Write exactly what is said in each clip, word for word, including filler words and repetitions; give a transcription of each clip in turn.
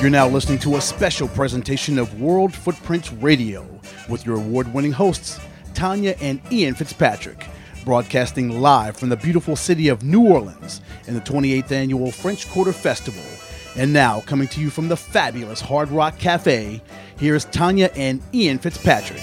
You're now listening to a special presentation of World Footprints Radio with your award-winning hosts, Tanya and Ian Fitzpatrick, broadcasting live from the beautiful city of New Orleans in the twenty-eighth Annual French Quarter Festival. And now, coming to you from the fabulous Hard Rock Cafe, here's Tanya and Ian Fitzpatrick.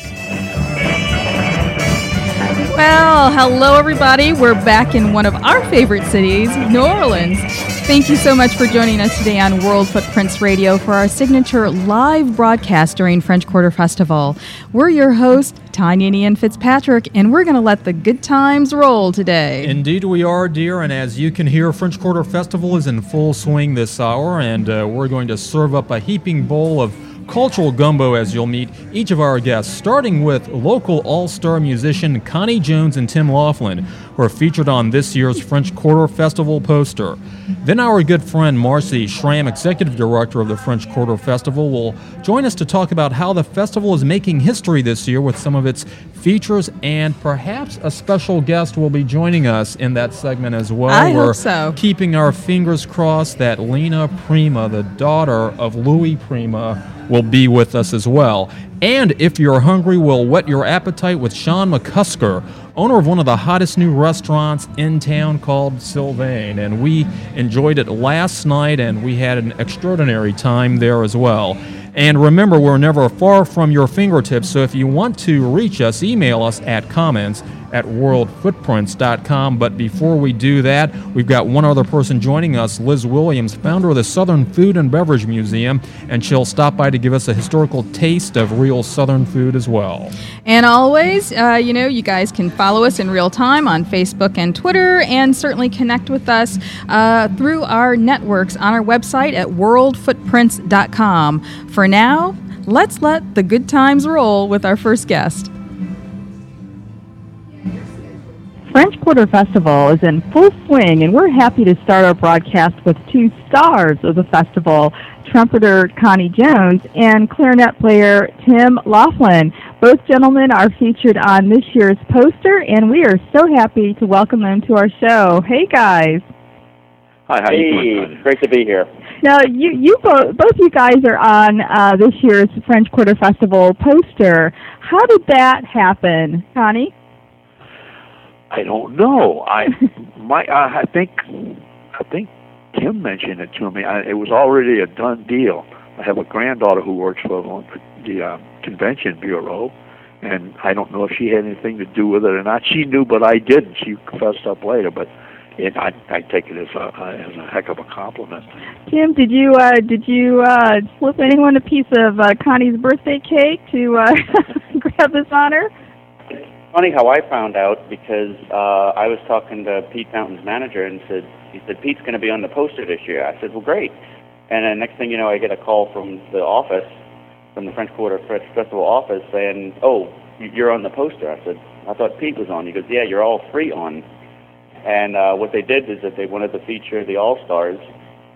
Well, hello everybody. We're back in one of our favorite cities, New Orleans. Thank you so much for joining us today on World Footprints Radio for our signature live broadcast during French Quarter Festival. We're your hosts, Tanya and Ian Fitzpatrick, and we're going to let the good times roll today. Indeed we are, dear, and as you can hear, French Quarter Festival is in full swing this hour, and uh, we're going to serve up a heaping bowl of cultural gumbo as you'll meet each of our guests, starting with local all-star musician Connie Jones and Tim Laughlin, who are featured on this year's French Quarter Festival poster. Then our good friend Marcy Schramm, Executive Director of the French Quarter Festival, will join us to talk about how the festival is making history this year with some of its features, and perhaps a special guest will be joining us in that segment as well. I We're hope so. Keeping our fingers crossed that Lena Prima, the daughter of Louis Prima, will be with us as well. And if you're hungry, we'll whet your appetite with Sean McCusker, owner of one of the hottest new restaurants in town called Sylvain. And we enjoyed it last night, and we had an extraordinary time there as well. And remember, we're never far from your fingertips, so if you want to reach us, email us at comments at world footprints dot com. But before we do that, we've got one other person joining us, Liz Williams, founder of the Southern Food and Beverage Museum, and she'll stop by to give us a historical taste of real Southern food as well. And always, uh, you know, you guys can follow us in real time on Facebook and Twitter, and certainly connect with us uh, through our networks on our website at world footprints dot com. For now, let's let the good times roll with our first guest. French Quarter Festival is in full swing, and we're happy to start our broadcast with two stars of the festival, trumpeter Connie Jones and clarinet player Tim Laughlin. Both gentlemen are featured on this year's poster, and we are so happy to welcome them to our show. Hey, guys. Hi, how are you doing? Hey, great to be here. Now, you, you both, both you guys are on uh, this year's French Quarter Festival poster. How did that happen, Connie? I don't know. I my uh, I think I think Tim mentioned it to me. I, it was already a done deal. I have a granddaughter who works for the uh, convention bureau, and I don't know if she had anything to do with it or not. She knew, but I didn't. She confessed up later, but it, I I take it as a as a heck of a compliment. Tim, did you uh, did you uh, slip anyone a piece of uh, Connie's birthday cake to uh, grab this honor? Funny how I found out, because uh, I was talking to Pete Fountain's manager, and said he said Pete's going to be on the poster this year. I said, well, great. And then next thing you know, I get a call from the office, from the French Quarter Festival office, saying, oh, you're on the poster. I said, I thought Pete was on. He goes, yeah, you're all three on. And uh, what they did is that they wanted to feature the All Stars,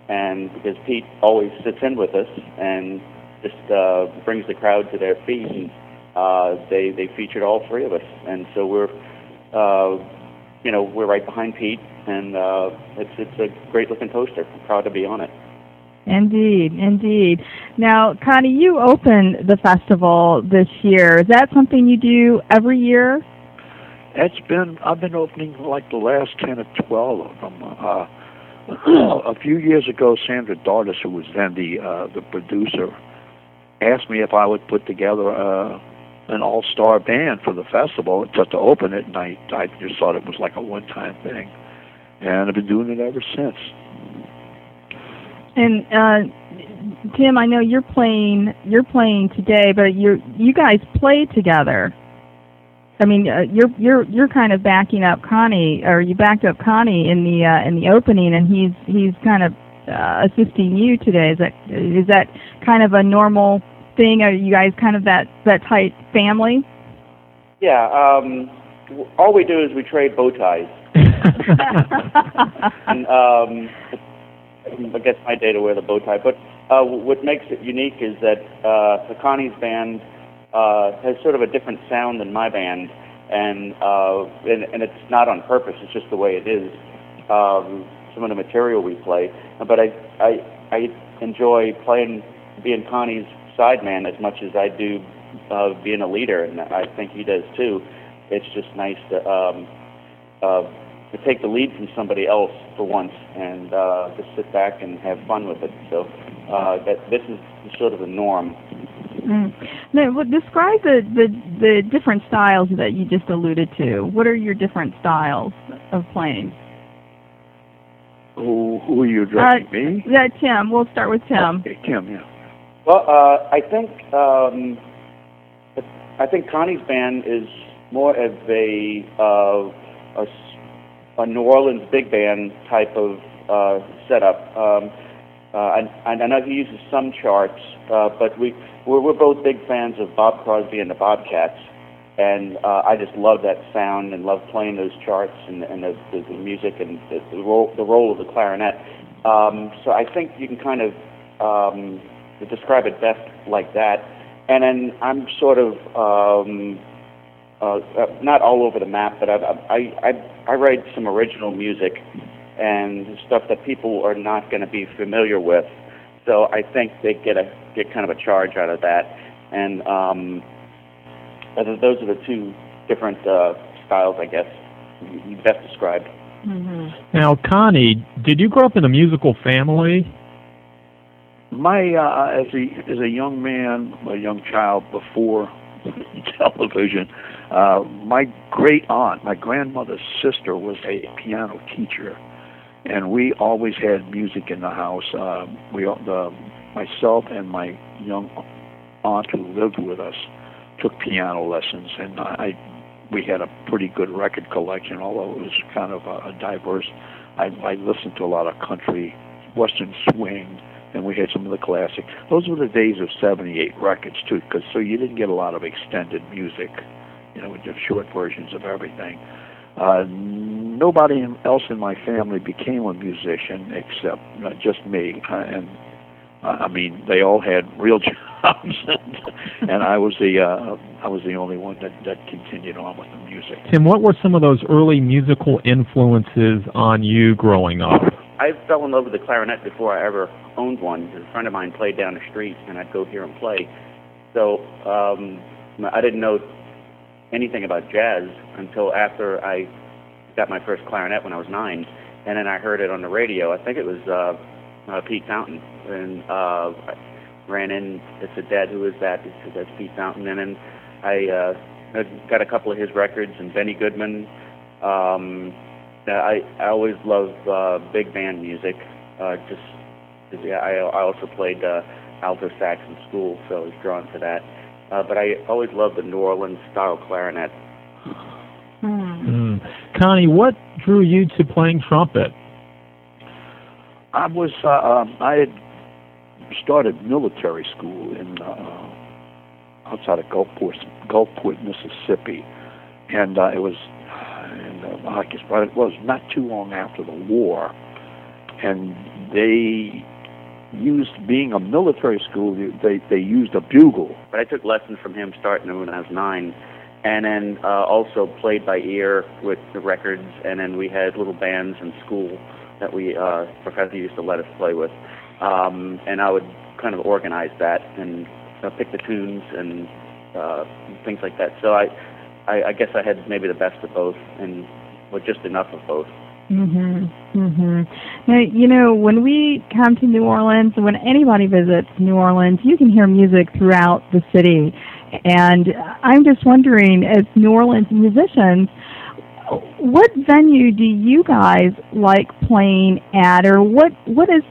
and because Pete always sits in with us and just uh, brings the crowd to their feet. And, Uh, they they featured all three of us, and so we're, uh, you know, we're right behind Pete, and uh, it's it's a great looking poster. I'm proud to be on it. Indeed, indeed. Now, Connie, you opened the festival this year. Is that something you do every year? It's been I've been opening like the last ten or twelve of them. Uh, a few years ago, Sandra Dardis, who was then the uh, the producer, asked me if I would put together a. an all-star band for the festival just to open it, and I, I just thought it was like a one-time thing. And I've been doing it ever since. And, uh, Tim, I know you're playing You're playing today, but you you guys play together. I mean, uh, you're you're you're kind of backing up Connie, or you backed up Connie in the uh, in the opening, and he's he's kind of uh, assisting you today. Is that is that kind of a normal thing? Are you guys kind of that, that tight family? Yeah. Um, all we do is we trade bow ties. and, um, I guess my day to wear the bow tie. But uh, what makes it unique is that uh, Connie's band uh, has sort of a different sound than my band, and, uh, and and it's not on purpose. It's just the way it is. Um, some of the material we play, but I I I. enjoy playing, being Connie's sideman as much as I do uh, being a leader, and I think he does too. It's just nice to um, uh, to take the lead from somebody else for once, and uh, just sit back and have fun with it. So uh, that this is sort of the norm. Mm. Now, well, describe the, the the different styles that you just alluded to. What are your different styles of playing? Who, who are you addressing, uh, me? Yeah, Tim. We'll start with Tim. Okay, Tim, yeah. Well, uh, I think um, I think Connie's band is more of a uh, a, a New Orleans big band type of uh, setup. Um, uh, I, I know he uses some charts, uh, but we we're, we're both big fans of Bob Crosby and the Bobcats, and uh, I just love that sound and love playing those charts and, and the, the, the music and the, the, role, the role of the clarinet. Um, so I think you can kind of um, describe it best like that. And then I'm sort of um, uh, not all over the map, but I I, I I write some original music and stuff that people are not going to be familiar with. So I think they get a get kind of a charge out of that. And um, those are the two different uh, styles, I guess, you best described. Mm-hmm. Now, Connie, did you grow up in a musical family? My uh, as a as a young man, a young child before television, uh, my great aunt, my grandmother's sister, was a piano teacher, and we always had music in the house. Uh, we the myself and my young aunt who lived with us took piano lessons, and I we had a pretty good record collection. Although it was kind of a, a diverse, I, I listened to a lot of country, western swing. And we had some of the classics. Those were the days of seventy-eight records, too, because so you didn't get a lot of extended music, you know, with just short versions of everything. Uh, nobody else in my family became a musician except uh, just me. Uh, and uh, I mean, they all had real jobs, and I was the uh, I was the only one that, that continued on with the music. Tim, what were some of those early musical influences on you growing up? I fell in love with the clarinet before I ever owned one. A friend of mine played down the street, and I'd go hear him play. So um, I didn't know anything about jazz until after I got my first clarinet when I was nine, and then I heard it on the radio. I think it was uh, uh, Pete Fountain, and uh, I ran in. It's a dad. Who is that? He said, that's Pete Fountain. And then I uh, got a couple of his records and Benny Goodman. Um, I, I always loved uh, big band music. Uh, just yeah, I, I also played uh, alto sax in school, so I was drawn to that. Uh, but I always loved the New Orleans style clarinet. Mm. Mm. Connie, what drew you to playing trumpet? I was uh, um, I had started military school in uh, outside of Gulfport, Gulfport, Mississippi, and uh, it was. And uh, I guess it was not too long after the war, and they used, being a military school, they they used a bugle. But I took lessons from him starting when I was nine, and then uh, also played by ear with the records, and then we had little bands in school that we uh, professor used to let us play with, um, and I would kind of organize that and uh, pick the tunes and uh, things like that. So I. I, I guess I had maybe the best of both, and well, just enough of both. Mm-hmm, mm-hmm. Now, you know, when we come to New Orleans, when anybody visits New Orleans, you can hear music throughout the city. And I'm just wondering, as New Orleans musicians, what venue do you guys like playing at, or what? What is...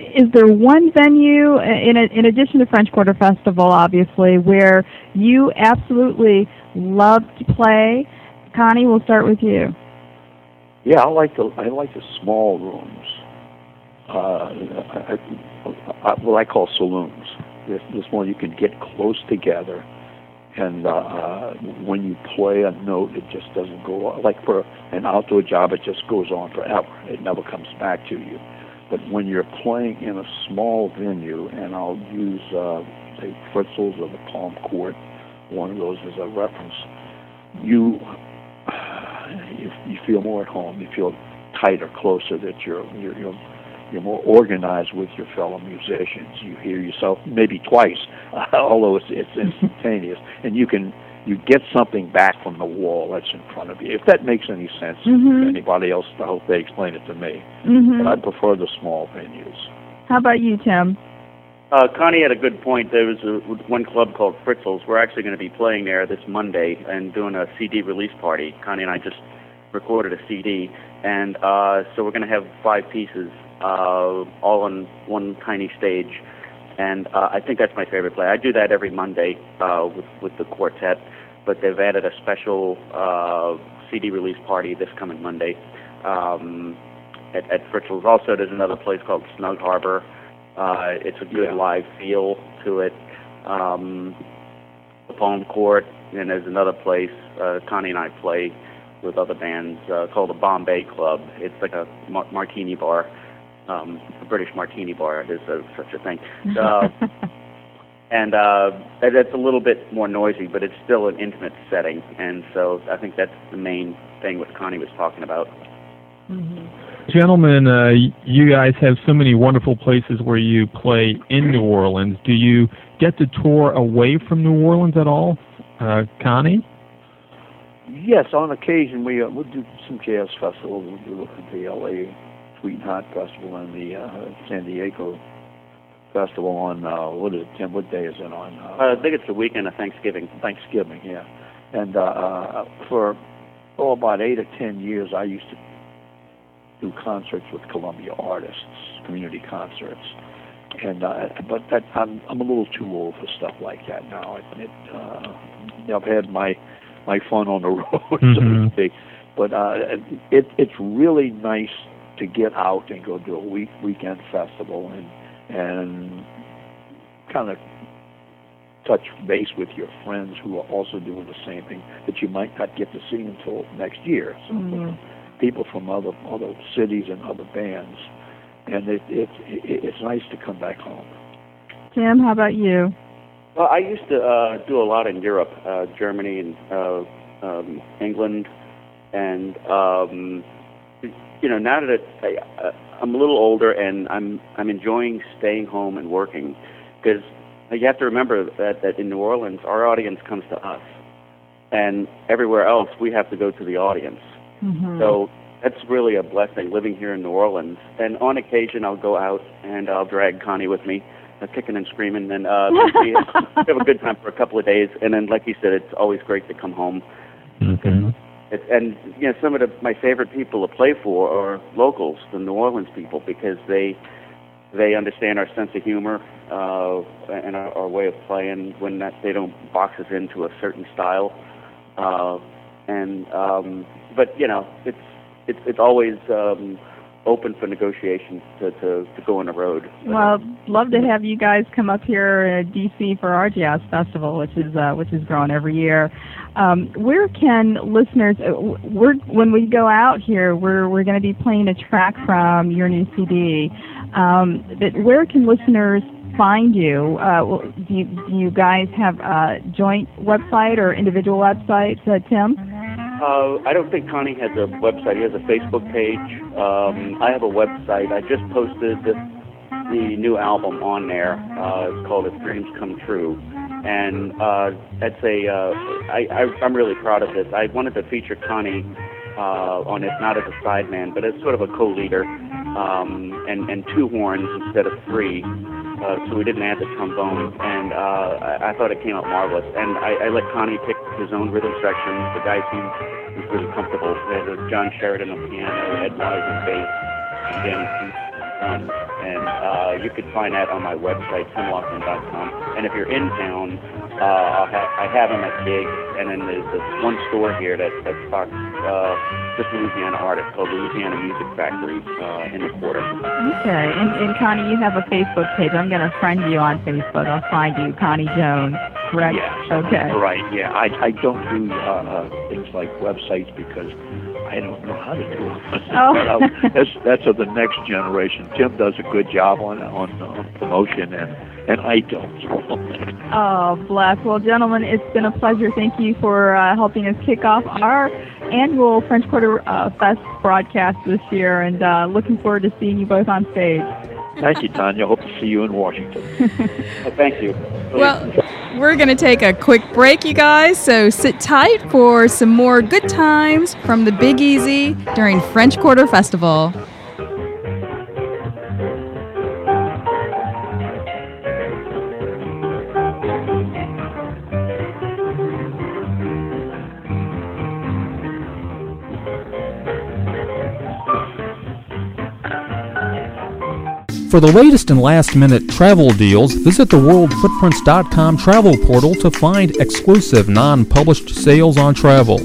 Is there one venue, in a, in addition to French Quarter Festival, obviously, where you absolutely love to play? Connie, we'll start with you. Yeah, I like the I like the small rooms, uh, I, I, I, what I call saloons. This, this one you can get close together, and uh, when you play a note, it just doesn't go on. Like for an outdoor job, it just goes on forever. It never comes back to you. But when you're playing in a small venue, and I'll use, uh, say, Fritzel's or the Palm Court, one of those as a reference, you you feel more at home. You feel tighter, closer, that you're you're, you're you're more organized with your fellow musicians. You hear yourself maybe twice, although it's, it's instantaneous, and you can you get something back from the wall that's in front of you. If that makes any sense mm-hmm. to anybody else, I hope they explain it to me. Mm-hmm. But I prefer the small venues. How about you, Tim? Uh, Connie had a good point. There was a, one club called Fritzel's. We're actually going to be playing there this Monday and doing a C D release party. Connie and I just recorded a C D, and uh, so we're going to have five pieces uh, all on one tiny stage, and uh, I think that's my favorite play. I do that every Monday uh, with, with the quartet, but they've added a special uh, C D release party this coming Monday um, at, at Fritzel's. Also, there's another place called Snug Harbor. Uh, it's a good yeah. live feel to it. Um, the Palm Court, and there's another place uh, Connie and I play with other bands uh, called the Bombay Club. It's like a mar- martini bar, um, a British martini bar. There's a, such a thing. Uh, and uh, it's a little bit more noisy, but it's still an intimate setting. And so I think that's the main thing what Connie was talking about. Mm-hmm. Gentlemen, uh, you guys have so many wonderful places where you play in New Orleans. Do you get to tour away from New Orleans at all, uh, Connie? Yes, on occasion we uh, we'll do some jazz festivals. We'll do the L A Sweet and Heart Festival and the uh, San Diego Festival on uh, what is it, Tim? What day is it on? Uh, I think it's the weekend of Thanksgiving. Thanksgiving, yeah. And uh, uh, for oh about eight or ten years, I used to do concerts with Columbia artists, community concerts, and uh, but that, I'm I'm a little too old for stuff like that now. It, it, uh, I've had my my fun on the road, mm-hmm. so to speak. But uh, it it's really nice to get out and go do a week weekend festival and and kind of touch base with your friends who are also doing the same thing that you might not get to see until next year. So, mm-hmm. people from other other cities and other bands, and it, it, it it's nice to come back home. Tim, how about you? Well, I used to uh, do a lot in Europe, uh, Germany and uh, um, England, and um, you know now that I, uh, I'm a little older and I'm I'm enjoying staying home and working, because you have to remember that, that in New Orleans our audience comes to us, and everywhere else we have to go to the audience. Mm-hmm. So that's really a blessing, living here in New Orleans. And on occasion, I'll go out and I'll drag Connie with me, uh, kicking and screaming, and uh, we have a good time for a couple of days. And then, like you said, it's always great to come home. Mm-hmm. It, and you know, some of the, my favorite people to play for are locals, the New Orleans people, because they they understand our sense of humor uh, and our, our way of playing when that, they don't box us into a certain style. Uh, and um, But you know, it's it's it's always um, open for negotiations to, to, to go on the road. Well, love to have you guys come up here at D C for our jazz festival, which is uh, which is growing every year. Um, where can listeners? We're, when we go out here, we're we're going to be playing a track from your new C D. Um, but where can listeners find you? Uh, do you, do you guys have a joint website or individual websites, uh, Tim? Uh, I don't think Connie has a website. He has a Facebook page. Um, I have a website. I just posted this, the new album on there. Uh, it's called If Dreams Come True. And uh, that's a, uh, I, I, I'm really proud of this. I wanted to feature Connie uh, on it, not as a sideman, but as sort of a co-leader um, and, and two horns instead of three. Uh, so we didn't add the trombone, and uh, I, I thought it came out marvelous. And I, I let Connie pick his own rhythm section. The guy seems really comfortable. There's John Sheridan on piano, Ed Myers on bass, and Danny on drums. And uh, you can find that on my website, tim laughlin dot com. And if you're in town, uh, ha- I have him at gigs, and then there's this one store here that, that stocks uh, this Louisiana artist called Louisiana Music Factory uh, in the quarter. Okay, and, and Connie, you have a Facebook page. I'm going to friend you on Facebook. I'll find you, Connie Jones. Correct? Yeah. Okay. Right, yeah. I, I don't do uh, things like websites because I don't know how to do it. Oh. But I, that's that's of the next generation. Tim does a good job on on uh, promotion, and and I don't. Oh, bless. Well, gentlemen, it's been a pleasure. Thank you for uh, helping us kick off our annual French Quarter uh, Fest broadcast this year, and uh, looking forward to seeing you both on stage. Thank you, Tanya. Hope to see you in Washington. Oh, thank you. Well, we're going to take a quick break, you guys, so sit tight for some more good times from the Big Easy during French Quarter Festival. For the latest and last-minute travel deals, visit the world footprints dot com travel portal to find exclusive non-published sales on travel.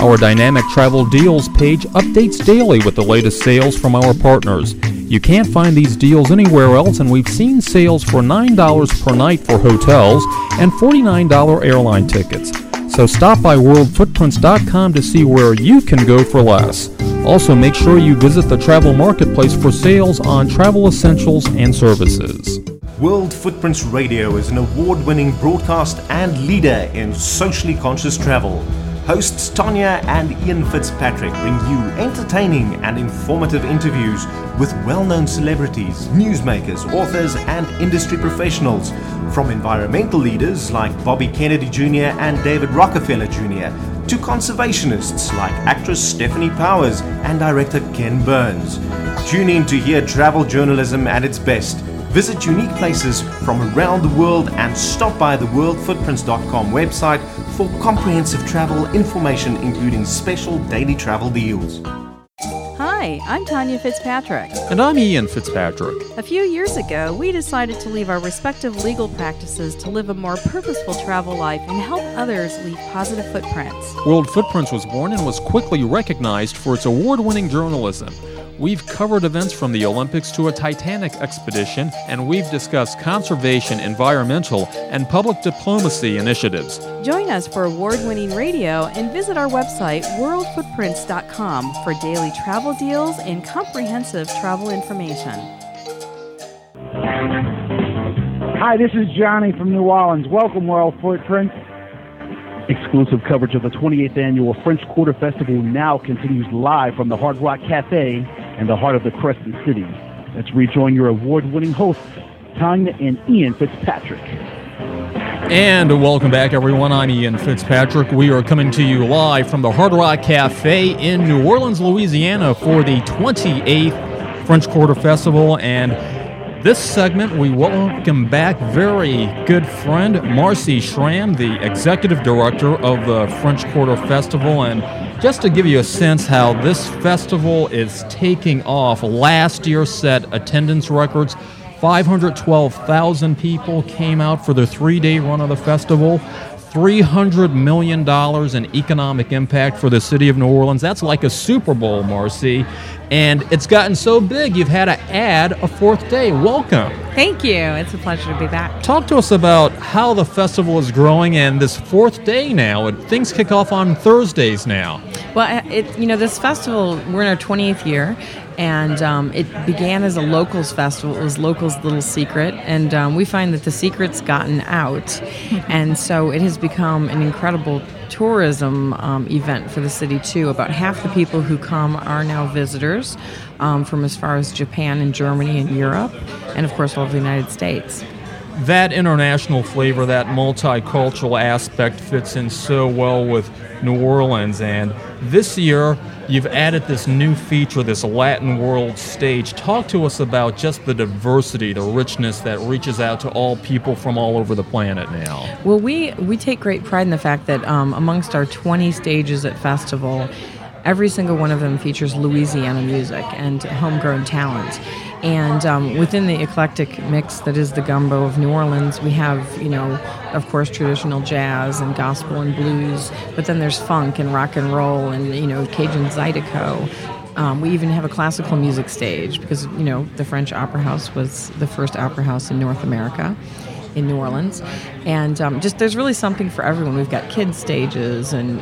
Our dynamic travel deals page updates daily with the latest sales from our partners. You can't find these deals anywhere else, and we've seen sales for nine dollars per night for hotels and forty-nine dollars airline tickets. So stop by world footprints dot com to see where you can go for less. Also, make sure you visit the travel marketplace for sales on travel essentials and services. World Footprints Radio is an award-winning broadcast and leader in socially conscious travel. Hosts Tanya and Ian Fitzpatrick bring you entertaining and informative interviews with well-known celebrities, newsmakers, authors, and industry professionals, from environmental leaders like Bobby Kennedy Junior and David Rockefeller Junior, to conservationists like actress Stephanie Powers and director Ken Burns. Tune in to hear travel journalism at its best. Visit unique places from around the world and stop by the world footprints dot com website for comprehensive travel information, including special daily travel deals. Hi, I'm Tanya Fitzpatrick. And I'm Ian Fitzpatrick. A few years ago, we decided to leave our respective legal practices to live a more purposeful travel life and help others leave positive footprints. World Footprints was born and was quickly recognized for its award-winning journalism. We've covered events from the Olympics to a Titanic expedition, and we've discussed conservation, environmental, and public diplomacy initiatives. Join us for award-winning radio and visit our website, world footprints dot com, for daily travel deals and comprehensive travel information. Hi, this is Johnny from New Orleans. Welcome, World Footprints. Exclusive coverage of the twenty-eighth Annual French Quarter Festival now continues live from the Hard Rock Cafe in the heart of the Crescent City. Let's rejoin your award-winning hosts, Tanya and Ian Fitzpatrick. And welcome back, everyone. I'm Ian Fitzpatrick. We are coming to you live from the Hard Rock Cafe in New Orleans, Louisiana, for the twenty-eighth French Quarter Festival. And this segment, we welcome back very good friend Marcy Schramm, the executive director of the French Quarter Festival. And just to give you a sense how this festival is taking off, last year set attendance records. five hundred twelve thousand people came out for the three-day run of the festival. three hundred million dollars in economic impact for the city of New Orleans. That's like a Super Bowl, Marcy. And it's gotten so big, you've had to add a fourth day. Welcome. Thank you. It's a pleasure to be back. Talk to us about how the festival is growing and this fourth day now. And things kick off on Thursdays now. Well, it, you know, this festival, we're in our twentieth year. And um, it began as a locals festival. It was locals' little secret. And um, we find that the secret's gotten out. And so it has become an incredible tourism um, event for the city, too. About half the people who come are now visitors um, from as far as Japan and Germany and Europe. And, of course, all of the United States. That international flavor, that multicultural aspect fits in so well with New Orleans. And this year, you've added this new feature, this Latin world stage. Talk to us about just the diversity, the richness that reaches out to all people from all over the planet now. Well, we, we take great pride in the fact that um, amongst our twenty stages at festival, every single one of them features Louisiana music and homegrown talent. And um, within the eclectic mix that is the gumbo of New Orleans, we have, you know, of course, traditional jazz and gospel and blues. But then there's funk and rock and roll and, you know, Cajun Zydeco. Um, we even have a classical music stage because, you know, the French Opera House was the first opera house in North America. in New Orleans. And um, just there's really something for everyone. We've got kids stages, and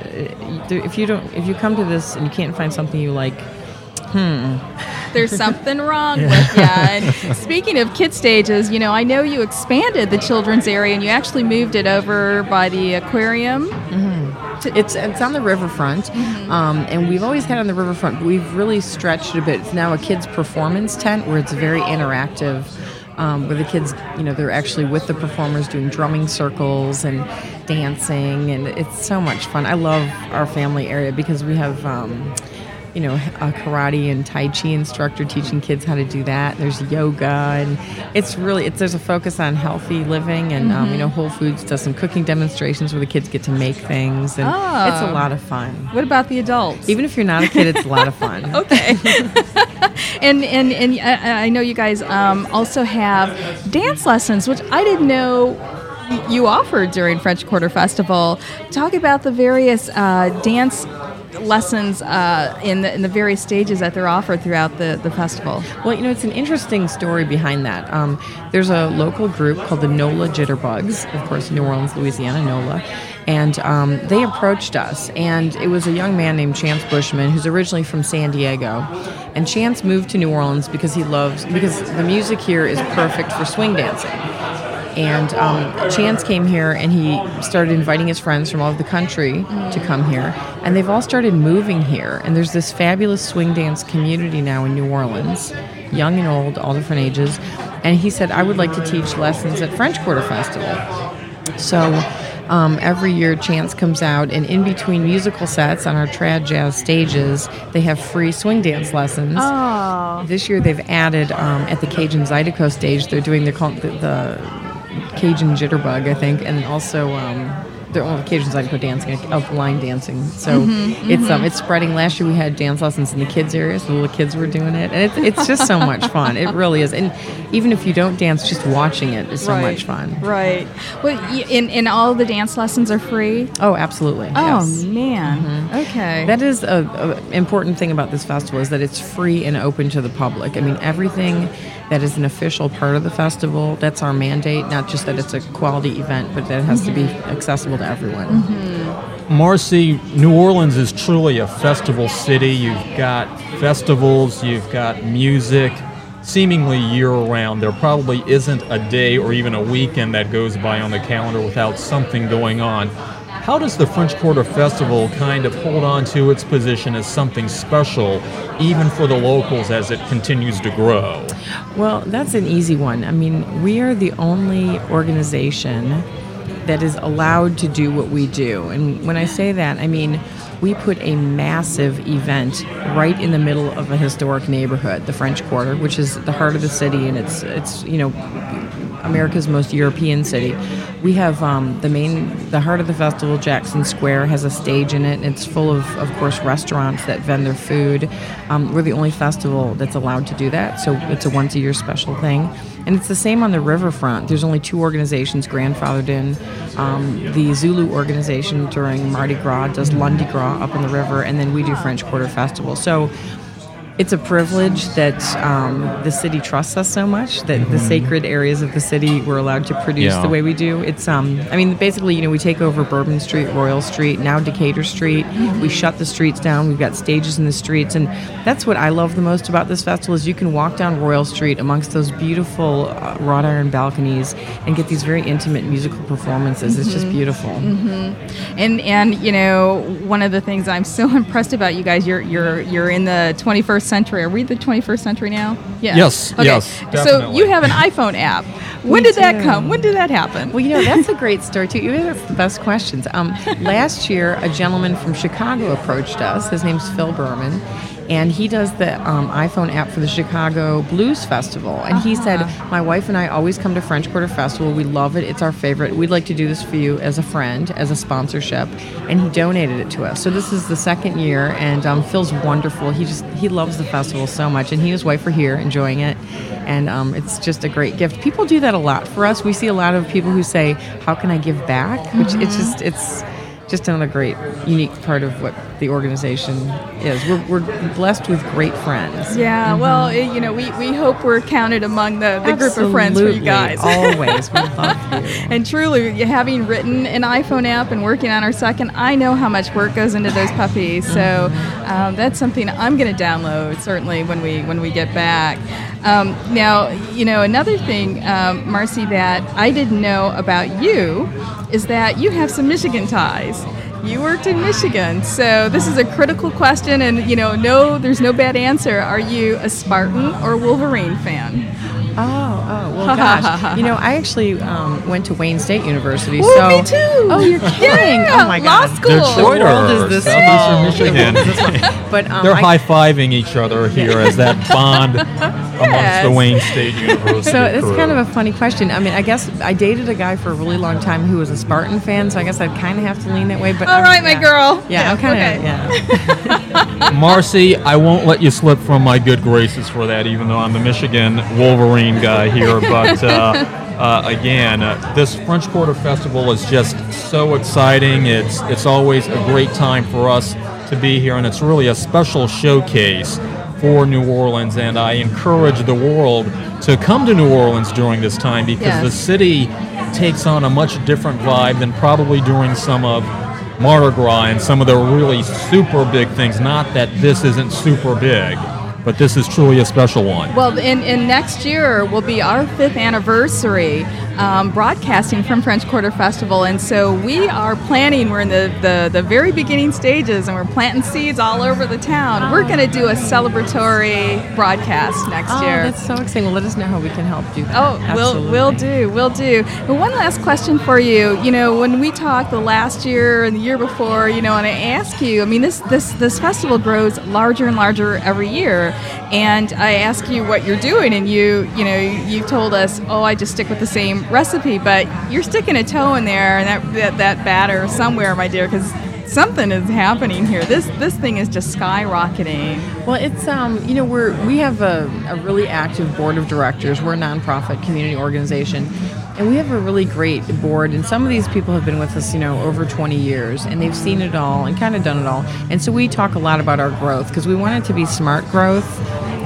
if you don't, if you come to this and you can't find something you like, hmm. there's something wrong yeah. with ya. And speaking of kid stages, you know, I know you expanded the children's area and you actually moved it over by the aquarium. Mm-hmm. To, it's it's on the riverfront, mm-hmm. um, and we've always had on the riverfront, but we've really stretched it a bit. It's now a kids' performance tent where it's very interactive. Um, where the kids, you know, they're actually with the performers doing drumming circles and dancing, and it's so much fun. I love our family area because we have, um, you know, a karate and tai chi instructor teaching kids how to do that. There's yoga, and it's really, it's there's a focus on healthy living, and, mm-hmm. um, you know, Whole Foods does some cooking demonstrations where the kids get to make things, and oh. it's a lot of fun. What about the adults? Even if you're not a kid, it's a lot of fun. Okay. And and, and I, I know you guys um, also have dance lessons, which I didn't know you offered during French Quarter Festival. Talk about the various uh, dance lessons uh, in, the, in the various stages that they're offered throughout the, the festival. Well, you know, it's an interesting story behind that. Um, there's a local group called the NOLA Jitterbugs, of course, New Orleans, Louisiana, NOLA. And um, they approached us, and it was a young man named Chance Bushman, who's originally from San Diego. And Chance moved to New Orleans because he loves, because the music here is perfect for swing dancing. And um, Chance came here, and he started inviting his friends from all over the country to come here. And they've all started moving here. And there's this fabulous swing dance community now in New Orleans, young and old, all different ages. And he said, I would like to teach lessons at French Quarter Festival. So... Um, every year, Chance comes out, and in between musical sets on our trad jazz stages, they have free swing dance lessons. Oh. This year, they've added um, at the Cajun Zydeco stage. They're doing they're called the, the Cajun Jitterbug, I think, and also um, they're all well, Cajun Zydeco dancing, up line dancing. So mm-hmm, it's mm-hmm. um, it's spreading. Last year, we had dance lessons in the kids' area, so the little kids were doing it, and it's it's just so much fun. It really is, and even if you don't dance, just watching it is so right. much fun. Right. Well, in in all the dance lessons are free? Oh, absolutely. Oh, yes. man. Mm-hmm. Okay. That is a, a important thing about this festival is that it's free and open to the public. I mean, everything that is an official part of the festival, that's our mandate, not just that it's a quality event, but that it has mm-hmm. to be accessible to everyone. Mm-hmm. Marcy, New Orleans is truly a festival city. You've got festivals, you've got music, seemingly year-round. There probably isn't a day or even a weekend that goes by on the calendar without something going on. How does the French Quarter Festival kind of hold on to its position as something special, even for the locals, as it continues to grow? Well, that's an easy one. I mean, we are the only organization that is allowed to do what we do. And when I say that, I mean, we put a massive event right in the middle of a historic neighborhood, the French Quarter, which is the heart of the city, and it's, it's you know, America's most European city. We have um, the main, the heart of the festival, Jackson Square, has a stage in it, and it's full of, of course, restaurants that vend their food. Um, we're the only festival that's allowed to do that, so it's a once-a-year special thing. And it's the same on the riverfront. There's only two organizations grandfathered in. Um, the Zulu organization during Mardi Gras does Lundi Gras up in the river, and then we do French Quarter Festival. So it's a privilege that um, the city trusts us so much that mm-hmm. the sacred areas of the city we're allowed to produce yeah. the way we do. It's, um, I mean, basically, you know, we take over Bourbon Street, Royal Street, now Decatur Street. Mm-hmm. We shut the streets down. We've got stages in the streets. And that's what I love the most about this festival is you can walk down Royal Street amongst those beautiful uh, wrought iron balconies and get these very intimate musical performances. Mm-hmm. It's just beautiful. Mm-hmm. And, and you know, one of the things I'm so impressed about you guys, you're, you're, you're in the twenty-first century. Are we the twenty-first century now? Yeah. Yes. Okay. Yes. Definitely. So you have an iPhone app. When did that come? When did that happen? Well, you know, that's a great story too. You have the best questions. Um, last year, a gentleman from Chicago approached us. His name's Phil Berman, and he does the um, iPhone app for the Chicago Blues Festival. And uh-huh. he said, "My wife and I always come to French Quarter Festival. We love it. It's our favorite. We'd like to do this for you as a friend, as a sponsorship." And he donated it to us. So this is the second year, and um, Phil's wonderful. He just he loves the festival so much, and he and his wife are here enjoying it. And um, it's just a great gift. People do that a lot for us. We see a lot of people who say, "How can I give back?" Which mm-hmm. it's just it's. just another great, unique part of what the organization is. We're, we're blessed with great friends. Yeah, mm-hmm. well, you know, we, we hope we're counted among the, the group of friends for you guys. Always. We love you. And truly, having written an iPhone app and working on our second, I know how much work goes into those puppies. So um, that's something I'm going to download, certainly, when we when we get back. Um, now, you know, another thing, um, Marcy, that I didn't know about you is that you have some Michigan ties. You worked in Michigan, so this is a critical question, and, you know, no, there's no bad answer. Are you a Spartan or Wolverine fan? Oh, oh, well, gosh. You know, I actually um, went to Wayne State University. Oh, so me too. Oh, you're kidding. Yeah, oh, my God. Law school. The world is this small. Michigan. But, um, they're high-fiving each other here as that bond yes. amongst the Wayne State University So it's crew. Kind of a funny question. I mean, I guess I dated a guy for a really long time who was a Spartan fan, so I guess I'd kind of have to lean that way. But All I'm, right, yeah. my girl. Yeah, I'm kind of, yeah. Marcy, I won't let you slip from my good graces for that, even though I'm a Michigan Wolverine guy here, but uh, uh, again, uh, this French Quarter Festival is just so exciting. It's it's always a great time for us to be here, and it's really a special showcase for New Orleans, and I encourage the world to come to New Orleans during this time, because yes. the city takes on a much different vibe than probably during some of Mardi Gras and some of the really super big things. Not that this isn't super big, but this is truly a special one. Well, in, in next year will be our fifth anniversary um, broadcasting from French Quarter Festival. And so we are planning, we're in the, the, the very beginning stages, and we're planting seeds all over the town. Oh, we're going to do a celebratory broadcast next oh, year. Oh, that's so exciting. Well, let us know how we can help do that. Oh, Absolutely. we'll we'll do, we'll do. But one last question for you. You know, when we talked the last year and the year before, you know, and I asked you, I mean, this this this festival grows larger and larger every year. And I ask you what you're doing, and you, you know, you told us, oh, I just stick with the same recipe. But you're sticking a toe in there, and that that, that batter somewhere, my dear, because something is happening here. This this thing is just skyrocketing. Well, it's um, you know, we're we have a, a really active board of directors. We're a nonprofit community organization. And we have a really great board, and some of these people have been with us, you know, over twenty years, and they've seen it all and kind of done it all. And so we talk a lot about our growth, because we want it to be smart growth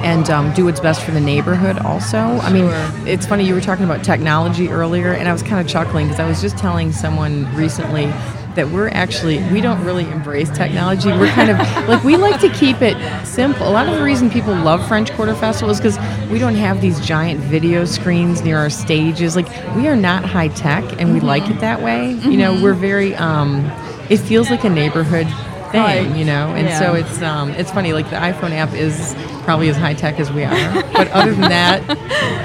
and um, do what's best for the neighborhood also. I mean, sure. It's funny, you were talking about technology earlier, and I was kind of chuckling, because I was just telling someone recently that we're actually, we don't really embrace technology. We're kind of, like, we like to keep it simple. A lot of the reason people love French Quarter Festival is because we don't have these giant video screens near our stages. Like, we are not high tech, and we mm-hmm. like it that way. Mm-hmm. You know, we're very, um, it feels like a neighborhood thing, you know? And yeah. so it's um, it's funny, like, the iPhone app is probably as high tech as we are. But other than that,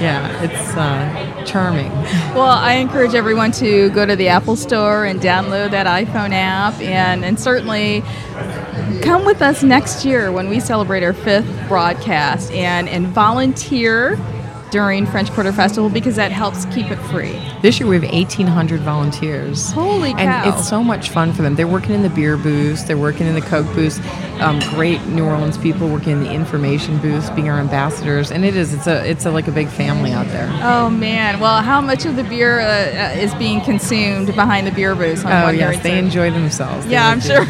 yeah, it's uh, charming. Well, I encourage everyone to go to the Apple Store and download that iPhone app, and, and certainly come with us next year when we celebrate our fifth broadcast, and, and volunteer during French Quarter Festival, because that helps keep it free. This year we have eighteen hundred volunteers. Holy cow. And it's so much fun for them. They're working in the beer booths. They're working in the Coke booths. Um, great New Orleans people working in the information booths, being our ambassadors. And it is. It's a. It's a, like a big family out there. Oh, man. Well, how much of the beer uh, is being consumed behind the beer booths? I'm oh, yes. They so. enjoy themselves. Yeah, I'm sure.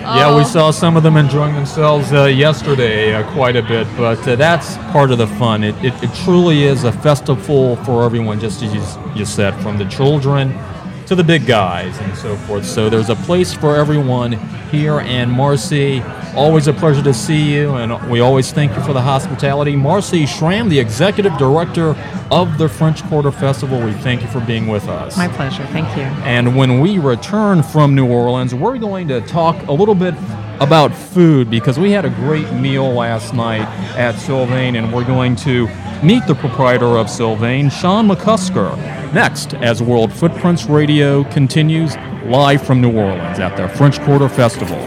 Yeah, we saw some of them enjoying themselves uh, yesterday uh, quite a bit. But uh, that's part of the fun. It, it, it truly is a festival for everyone, just as you, you said, from the children to the big guys and so forth. So there's a place for everyone here. And Marcy, always a pleasure to see you, and we always thank you for the hospitality. Marcy Schramm, the Executive Director of the French Quarter Festival, we thank you for being with us. My pleasure. Thank you. And when we return from New Orleans, we're going to talk a little bit about food, because we had a great meal last night at Sylvain, and we're going to meet the proprietor of Sylvain, Sean McCusker, next as World Footprints Radio continues live from New Orleans at the French Quarter Festival.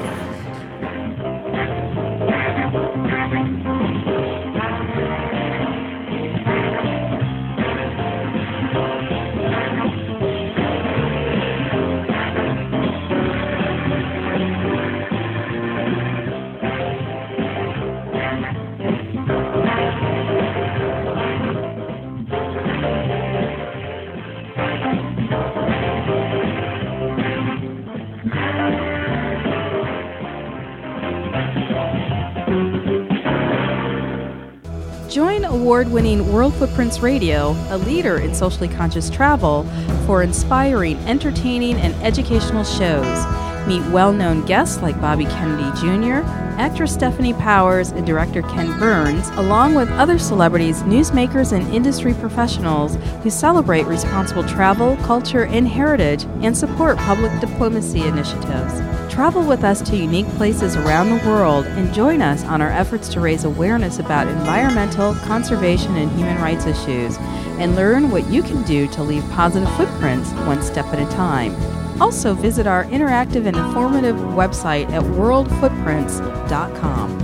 Join award-winning World Footprints Radio, a leader in socially conscious travel, for inspiring, entertaining, and educational shows. Meet well-known guests like Bobby Kennedy Junior, actress Stephanie Powers, and director Ken Burns, along with other celebrities, newsmakers, and industry professionals who celebrate responsible travel, culture, and heritage, and support public diplomacy initiatives. Travel with us to unique places around the world and join us on our efforts to raise awareness about environmental, conservation, and human rights issues, and learn what you can do to leave positive footprints one step at a time. Also, visit our interactive and informative website at world footprints dot com.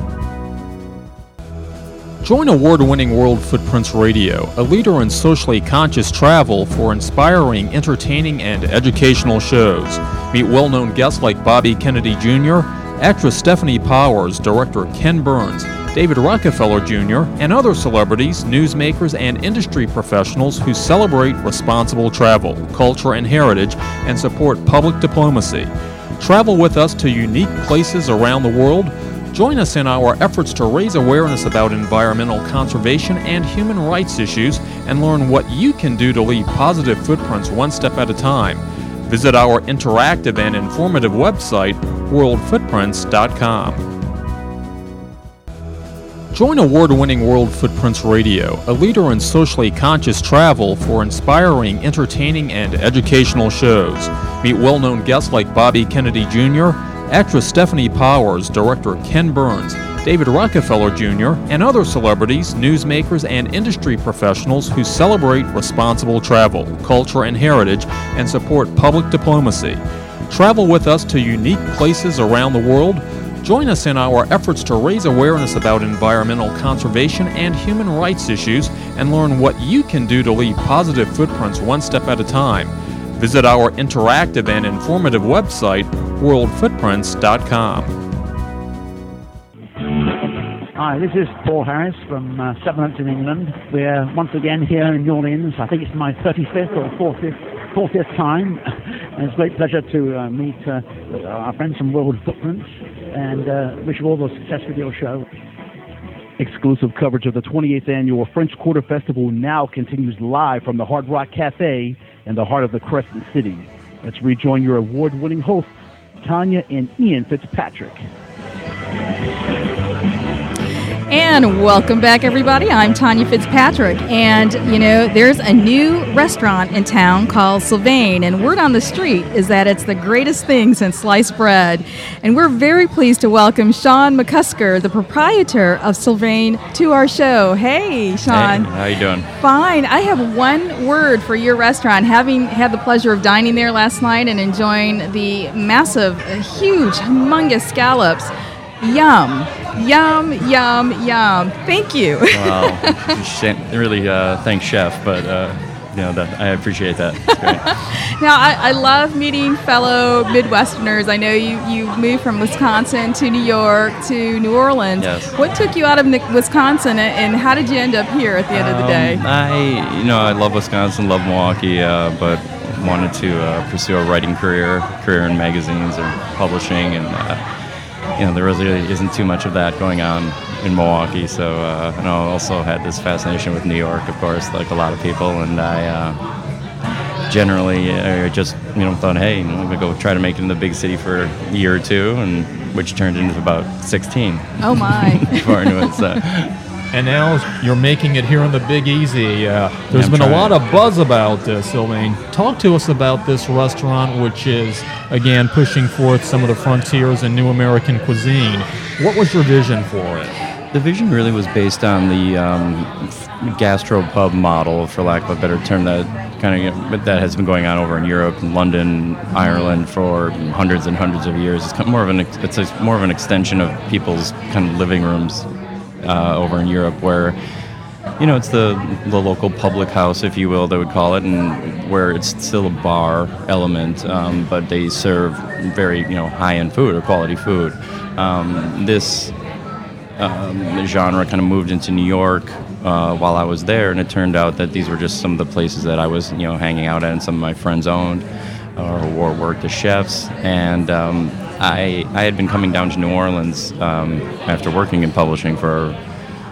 Join award-winning World Footprints Radio, a leader in socially conscious travel, for inspiring, entertaining, and educational shows. Meet well-known guests like Bobby Kennedy Junior, actress Stephanie Powers, director Ken Burns, David Rockefeller Junior, and other celebrities, newsmakers, and industry professionals who celebrate responsible travel, culture, and heritage, and support public diplomacy. Travel with us to unique places around the world. Join us in our efforts to raise awareness about environmental conservation and human rights issues, and learn what you can do to leave positive footprints one step at a time. Visit our interactive and informative website, world footprints dot com. Join award-winning World Footprints Radio, a leader in socially conscious travel, for inspiring, entertaining, and educational shows. Meet well-known guests like Bobby Kennedy Junior, actress Stephanie Powers, director Ken Burns, David Rockefeller Junior, and other celebrities, newsmakers, and industry professionals who celebrate responsible travel, culture, and heritage, and support public diplomacy. Travel with us to unique places around the world. Join us in our efforts to raise awareness about environmental conservation and human rights issues, and learn what you can do to leave positive footprints one step at a time. Visit our interactive and informative website, world footprints dot com. Hi, this is Paul Harris from uh, Southampton, England. We're once again here in New Orleans. I think it's my thirty-fifth or fortieth, fortieth time. And it's a great pleasure to uh, meet uh, our friends from World Footprints, and uh, wish you all the success with your show. Exclusive coverage of the twenty-eighth Annual French Quarter Festival now continues live from the Hard Rock Cafe in the heart of the Crescent City. Let's rejoin your award-winning hosts, Tanya and Ian Fitzpatrick. And welcome back, everybody. I'm Tanya Fitzpatrick, and, you know, there's a new restaurant in town called Sylvain, and word on the street is that it's the greatest thing since sliced bread. And we're very pleased to welcome Sean McCusker, the proprietor of Sylvain, to our show. Hey, Sean. Hey, how you doing? Fine. I have one word for your restaurant. Having had the pleasure of dining there last night and enjoying the massive, huge, humongous scallops, yum. Yum, yum, yum. Thank you. Wow. Really, uh, thanks, Chef, but uh, you know, that, I appreciate that. It's great. Now, I, I love meeting fellow Midwesterners. I know you, you moved from Wisconsin to New York to New Orleans. Yes. What took you out of Wisconsin, and how did you end up here at the end um, of the day? I, you know, I love Wisconsin, love Milwaukee, uh, but wanted to uh, pursue a writing career, career in magazines or publishing, and uh, you know, there really isn't too much of that going on in Milwaukee, so uh, and I also had this fascination with New York, of course, like a lot of people, and I uh, generally uh, just, you know, thought, hey, I'm going to go try to make it in the big city for a year or two, and which turned into about sixteen. Oh, my. Before I knew it, so. And now you're making it here on the Big Easy. Uh, there's I'm been a lot to. of buzz about this, Sylvain. Talk to us about this restaurant, which is, again, pushing forth some of the frontiers in new American cuisine. What was your vision for it? The vision really was based on the um, gastropub model, for lack of a better term, that kind of that has been going on over in Europe and London, Ireland for hundreds and hundreds of years. It's kind of more of an it's a, more of an extension of people's kind of living rooms. Uh, over in Europe, where, you know, it's the the local public house, if you will, they would call it, and where it's still a bar element, um, but they serve very, you know, high-end food or quality food. Um, this um, genre kind of moved into New York uh, while I was there, and it turned out that these were just some of the places that I was, you know, hanging out at, and some of my friends owned uh, or worked as chefs, and um, I, I had been coming down to New Orleans um, after working in publishing for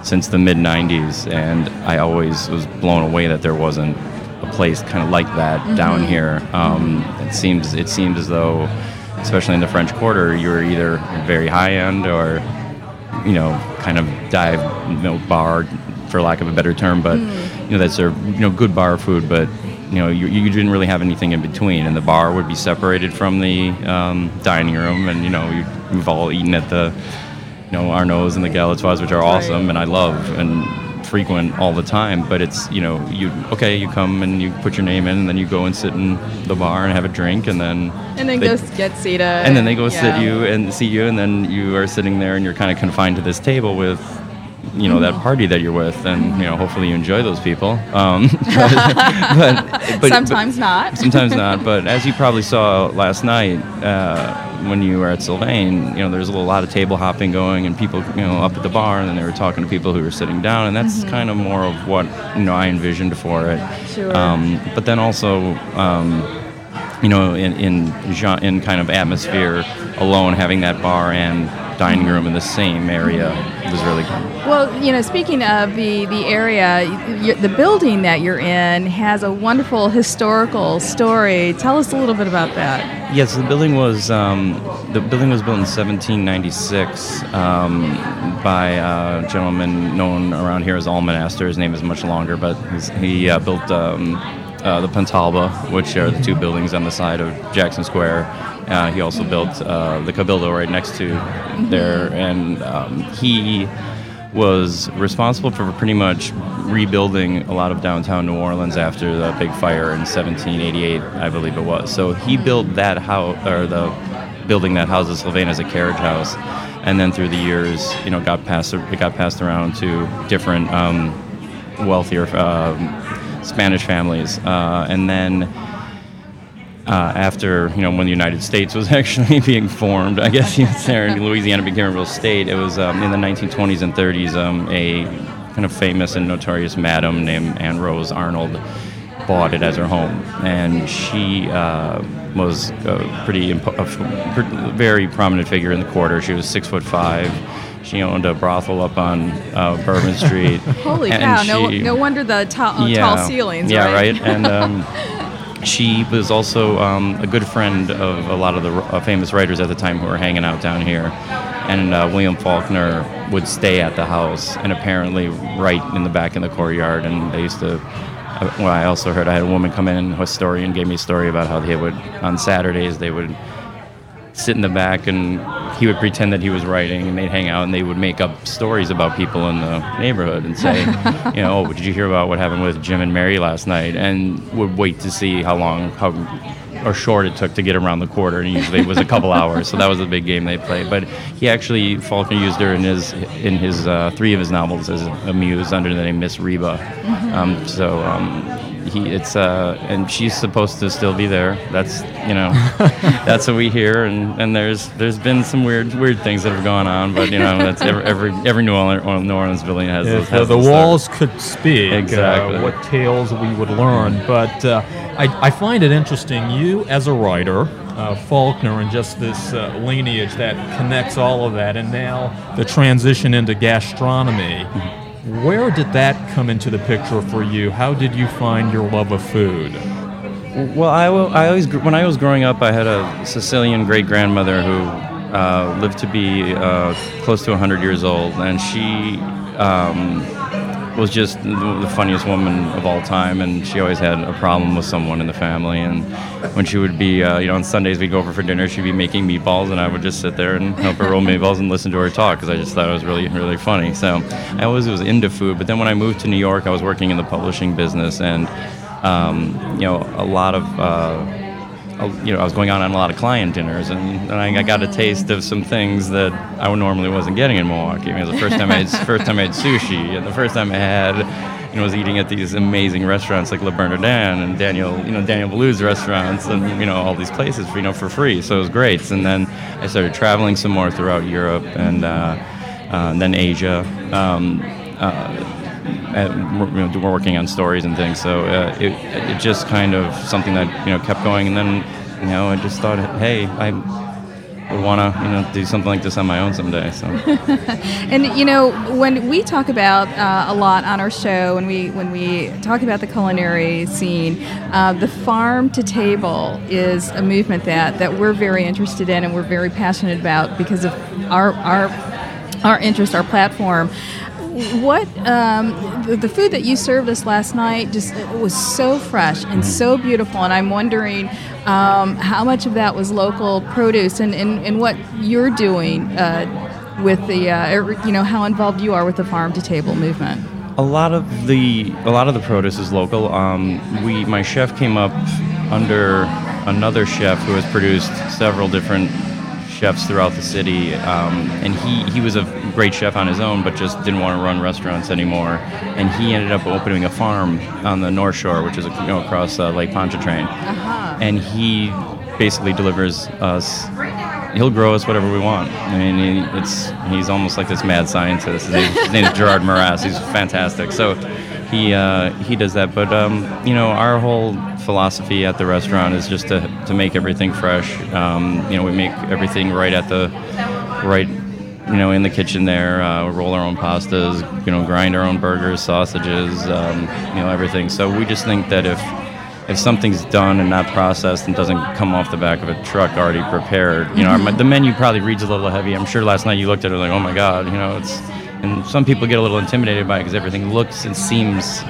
since the mid nineties, and I always was blown away that there wasn't a place kind of like that mm-hmm. down here. Um, it seems it seems as though, especially in the French Quarter, you were either very high end or, you know, kind of dive, you know, bar, for lack of a better term, but mm. you know, that served, you know, good bar food, but you know, you, you didn't really have anything in between, and the bar would be separated from the um, dining room, and you know, we've all eaten at the, you know, Arnaud's and the Galatoire's, which are awesome, and I love and frequent all the time, but it's, you know, you okay, you come and you put your name in, and then you go and sit in the bar and have a drink, and then and then they, go get seated, and then they go yeah. sit you and see you, and then you are sitting there and you're kind of confined to this table with, you know, that party that you're with, and you know, hopefully you enjoy those people. Um, but, but, but sometimes but, not. Sometimes not. But as you probably saw last night uh, when you were at Sylvain, you know, there's a lot of table hopping going, and people, you know, up at the bar, and then they were talking to people who were sitting down, and that's mm-hmm. kind of more of what, you know, I envisioned for it. Sure. Um, but then also, um, you know, in in genre, in kind of atmosphere alone, having that bar and dining room in the same area was really cool. Well, you know, speaking of the, the area, you, the building that you're in has a wonderful historical story. Tell us a little bit about that. Yes, the building was um, the building was built in seventeen ninety-six um, by a gentleman known around here as Almanaster. His name is much longer, but he's, he uh, built um, uh, the Pontalba, which are the two buildings on the side of Jackson Square. Uh, he also built uh, the Cabildo right next to there, and um, he was responsible for pretty much rebuilding a lot of downtown New Orleans after the big fire in seventeen eighty-eight, I believe it was. So he built that house, or the building that houses Sylvain, as a carriage house, and then through the years, you know, got passed it got passed around to different um, wealthier uh, Spanish families, uh, and then. Uh, after, you know, when the United States was actually being formed, I guess you would say, and Louisiana became a real state, it was um, in the nineteen twenties and thirties, um, a kind of famous and notorious madam named Anne Rose Arnold bought it as her home. And she uh, was a pretty, impo- a pretty, very prominent figure in the quarter. She was six foot five. She owned a brothel up on uh, Bourbon Street. Holy and cow, she, no, no wonder the ta- yeah, tall ceilings, yeah, right? Yeah, right? And... Um, she was also um, a good friend of a lot of the uh, famous writers at the time who were hanging out down here. And uh, William Faulkner would stay at the house, and apparently right in the back in the courtyard. And they used to, uh, well, I also heard, I had a woman come in, a historian, gave me a story about how they would, on Saturdays, they would sit in the back and he would pretend that he was writing, and they'd hang out, and they would make up stories about people in the neighborhood and say, you know, oh, did you hear about what happened with Jim and Mary last night? And would wait to see how long, how or short it took to get around the quarter, and usually it was a couple hours. So that was the big game they played. But he actually, Faulkner used her in his in his uh, three of his novels as a muse under the name Miss Reba. Mm-hmm. Um, so. Um, He, it's uh, and she's supposed to still be there. That's, you know, that's what we hear. And, and there's there's been some weird weird things that have gone on, but you know, that's every every, every New Orleans, New Orleans building has. If, those, has the walls stuff. Could speak. Exactly. Uh, what tales we would learn. But uh, I I find it interesting. You as a writer. Uh, Faulkner and just this uh, lineage that connects all of that, and now the transition into gastronomy. Mm-hmm. Where did that come into the picture for you? How did you find your love of food? Well, I, I always, when I was growing up, I had a Sicilian great-grandmother who uh, lived to be uh, close to one hundred years old, and she um, was just the funniest woman of all time, and she always had a problem with someone in the family. And when she would be, uh, you know, on Sundays we'd go over for dinner, she'd be making meatballs, and I would just sit there and help her roll meatballs and listen to her talk, because I just thought it was really, really funny. So I always was into food, but then when I moved to New York, I was working in the publishing business, and, um, you know, a lot of... Uh, You know, I was going out on a lot of client dinners, and, and I, I got a taste of some things that I normally wasn't getting in Milwaukee. I mean, it was the first time I had, first time I had sushi, and the first time I had, you know, was eating at these amazing restaurants like Le Bernardin and Daniel, you know, Daniel Ballou's restaurants, and you know, all these places, for, you know, for free. So it was great. And then I started traveling some more throughout Europe and, uh, uh, and then Asia. Um, uh, At, you know, working on stories and things, so uh, it, it just kind of something that, you know, kept going, and then, you know, I just thought, hey, I would want to, you know, do something like this on my own someday. So, and you know, when we talk about uh, a lot on our show, when we when we talk about the culinary scene, uh, the farm to table is a movement that that we're very interested in and we're very passionate about because of our our our interest, our platform. What um, the, the food that you served us last night just it was so fresh and so beautiful, and I'm wondering um, how much of that was local produce, and, and, and what you're doing uh, with the uh, you know how involved you are with the farm to table movement. A lot of the a lot of the produce is local. Um, we my chef came up under another chef who has produced several different chefs throughout the city, um, and he, he was a great chef on his own, but just didn't want to run restaurants anymore, and he ended up opening a farm on the North Shore, which is, you know, across uh, Lake Pontchartrain, uh-huh. and he basically delivers us, he'll grow us whatever we want. I mean, he, it's he's almost like this mad scientist. His name, his name is Gerard Morass. He's fantastic. So he uh, he does that, but um, you know, our whole philosophy at the restaurant is just to to make everything fresh. Um, you know, we make everything right at the right, you know, in the kitchen there. Uh, roll our own pastas, you know, grind our own burgers, sausages, um, you know, everything. So we just think that if if something's done and not processed and doesn't come off the back of a truck already prepared, you know, our, the menu probably reads a little heavy. I'm sure last night you looked at it like, oh my God, you know, it's. And some people get a little intimidated by it because everything looks and seems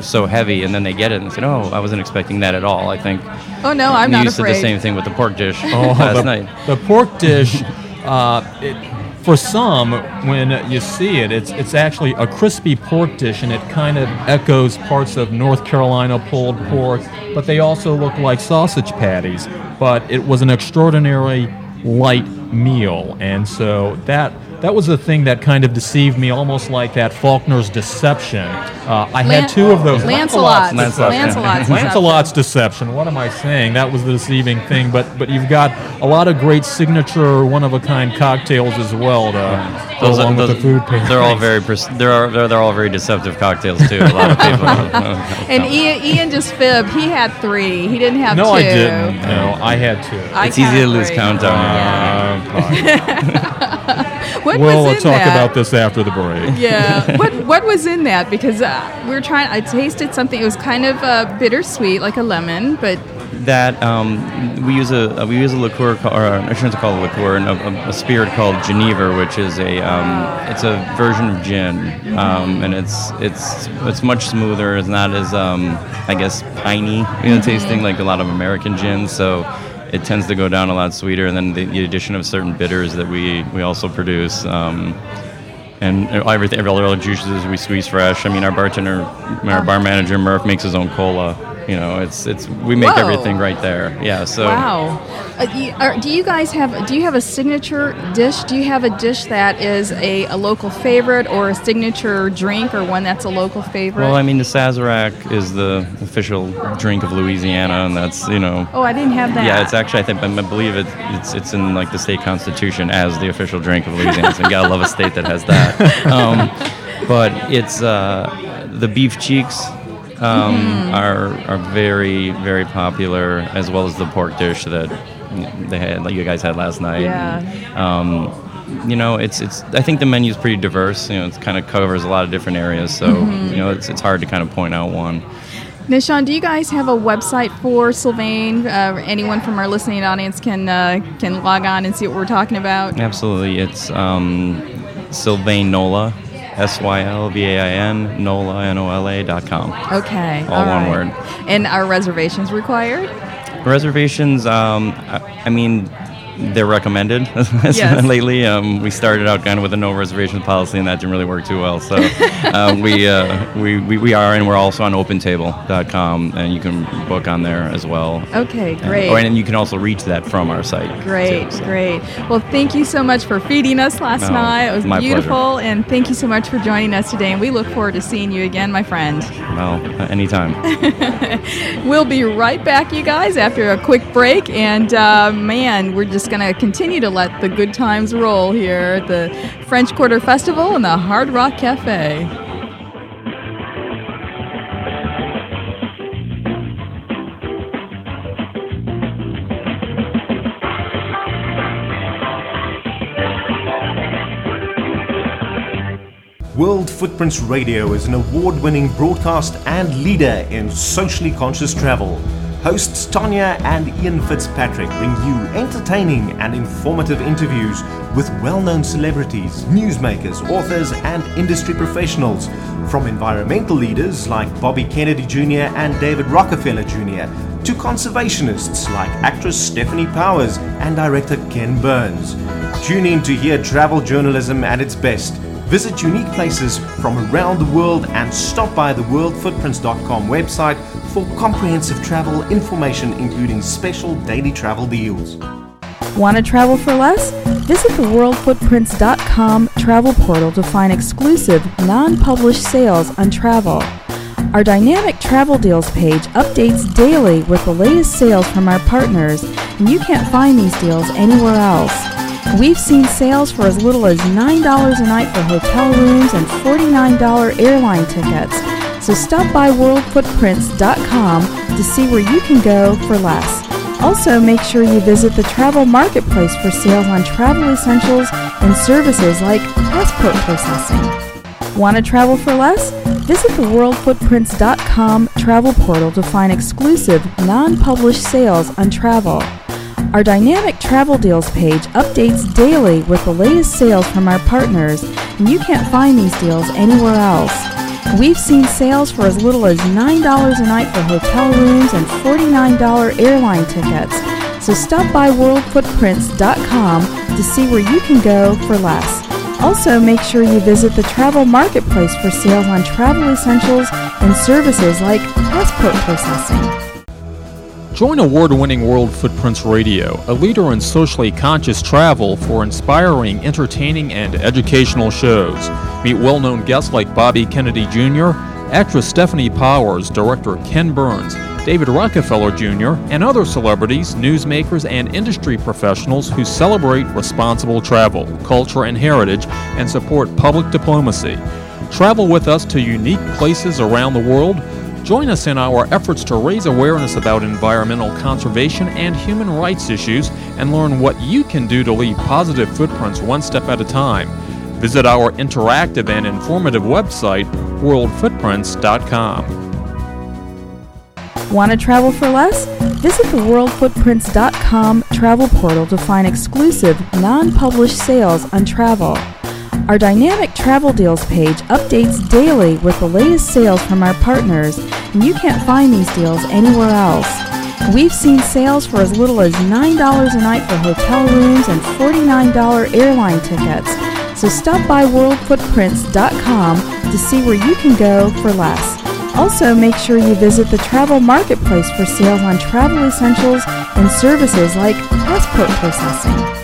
so heavy, and then they get it and they say, oh, I wasn't expecting that at all. I think. Oh, no, I'm not afraid. You said the same thing with the pork dish oh, last the, night. The pork dish, uh, it, for some, when you see it, it's it's actually a crispy pork dish, and it kind of echoes parts of North Carolina pulled pork, but they also look like sausage patties. But it was an extraordinary light meal, and so that... That was the thing that kind of deceived me, almost like that Faulkner's deception. Uh, I Lan- had two of those. Lancelot's, Lancelot's, Lancelot's, Lancelot's deception. What am I saying? That was the deceiving thing. But but you've got a lot of great signature, one-of-a-kind cocktails as well. To, yeah. those, along those, with the food pairings. They're all very pers- they're, they're they're all very deceptive cocktails too. A lot of people. And Ian, Ian just fibbed. He had three. He didn't have no, two. No, I didn't. No, I had two. I it's easy to lose count on. Uh, yeah. What we'll was in talk that? About this after the break. Yeah. what What was in that? Because uh, we were trying. I tasted something. It was kind of uh, bittersweet, like a lemon, but that um, we use a we use a liqueur, or I shouldn't call it a liqueur, and a, a spirit called Genever, which is a um, it's a version of gin, um, and it's it's it's much smoother. It's not as um, I guess piney, you know, mm-hmm. tasting like a lot of American gins. So. It tends to go down a lot sweeter, and then the, the addition of certain bitters that we, we also produce, um, and everything, every other juices we squeeze fresh. I mean, our bartender, our bar manager Murph makes his own cola. You know, it's it's we make Whoa. everything right there. Yeah. So wow, uh, do you guys have do you have a signature dish? Do you have a dish that is a, a local favorite, or a signature drink, or one that's a local favorite? Well, I mean, the Sazerac is the official drink of Louisiana, and that's you know. Oh, I didn't have that. Yeah, it's actually I think I believe it, it's it's in like the state constitution as the official drink of Louisiana. So you gotta love a state that has that. Um, but it's uh, the beef cheeks. Um, mm-hmm. are are very very popular, as well as the pork dish that they had, like you guys had last night. Yeah. And, um, you know, it's it's. I think the menu is pretty diverse. You know, it kind of covers a lot of different areas. So mm-hmm. you know, it's it's hard to kind of point out one. Now, Sean, do you guys have a website for Sylvain? Uh, anyone from our listening audience can uh, can log on and see what we're talking about. Absolutely, it's um, Sylvain Nola. S Y L V A I N, N O L A, N O L A dot com. Okay. All, all right. One word. And are reservations required? Reservations, um, I, I mean, they're recommended. Yes. Lately, um, we started out kind of with a no reservation policy, and that didn't really work too well. So uh, we, uh, we, we we are, and we're also on open table dot com, and you can book on there as well. Okay, great. And, oh, and you can also reach that from our site. Great, too, so. Great. Well, thank you so much for feeding us last no, night. It was my beautiful, pleasure. And thank you so much for joining us today. And we look forward to seeing you again, my friend. Well, anytime. We'll be right back, you guys, after a quick break. And uh, man, we're just going to continue to let the good times roll here at the French Quarter Festival and the Hard Rock Cafe. World Footprints Radio is an award-winning broadcast and leader in socially conscious travel. Hosts Tanya and Ian Fitzpatrick bring you entertaining and informative interviews with well-known celebrities, newsmakers, authors and industry professionals, from environmental leaders like Bobby Kennedy Junior and David Rockefeller Junior to conservationists like actress Stephanie Powers and director Ken Burns. Tune in to hear travel journalism at its best. Visit unique places from around the world and stop by the world footprints dot com website for comprehensive travel information, including special daily travel deals. Want to travel for less? Visit the world footprints dot com travel portal to find exclusive, non-published sales on travel. Our dynamic travel deals page updates daily with the latest sales from our partners, and you can't find these deals anywhere else. We've seen sales for as little as nine dollars a night for hotel rooms and forty-nine dollars airline tickets. So stop by world footprints dot com to see where you can go for less. Also, make sure you visit the Travel Marketplace for sales on travel essentials and services like passport processing. Want to travel for less? Visit the world footprints dot com travel portal to find exclusive, non-published sales on travel. Our dynamic travel deals page updates daily with the latest sales from our partners, and you can't find these deals anywhere else. We've seen sales for as little as nine dollars a night for hotel rooms and forty-nine dollars airline tickets. So stop by world footprints dot com to see where you can go for less. Also, make sure you visit the Travel Marketplace for sales on travel essentials and services like passport processing. Join award-winning World Footprints Radio, a leader in socially conscious travel, for inspiring, entertaining, and educational shows. Meet well-known guests like Bobby Kennedy Junior, actress Stephanie Powers, director Ken Burns, David Rockefeller Junior, and other celebrities, newsmakers, and industry professionals who celebrate responsible travel, culture, and heritage, and support public diplomacy. Travel with us to unique places around the world. Join us in our efforts to raise awareness about environmental conservation and human rights issues, and learn what you can do to leave positive footprints one step at a time. Visit our interactive and informative website, world footprints dot com. Want to travel for less? Visit the world footprints dot com travel portal to find exclusive, non-published sales on travel. Our dynamic travel deals page updates daily with the latest sales from our partners, and you can't find these deals anywhere else. We've seen sales for as little as nine dollars a night for hotel rooms and forty-nine dollars airline tickets. So stop by world footprints dot com to see where you can go for less. Also, make sure you visit the Travel Marketplace for sales on travel essentials and services like passport processing.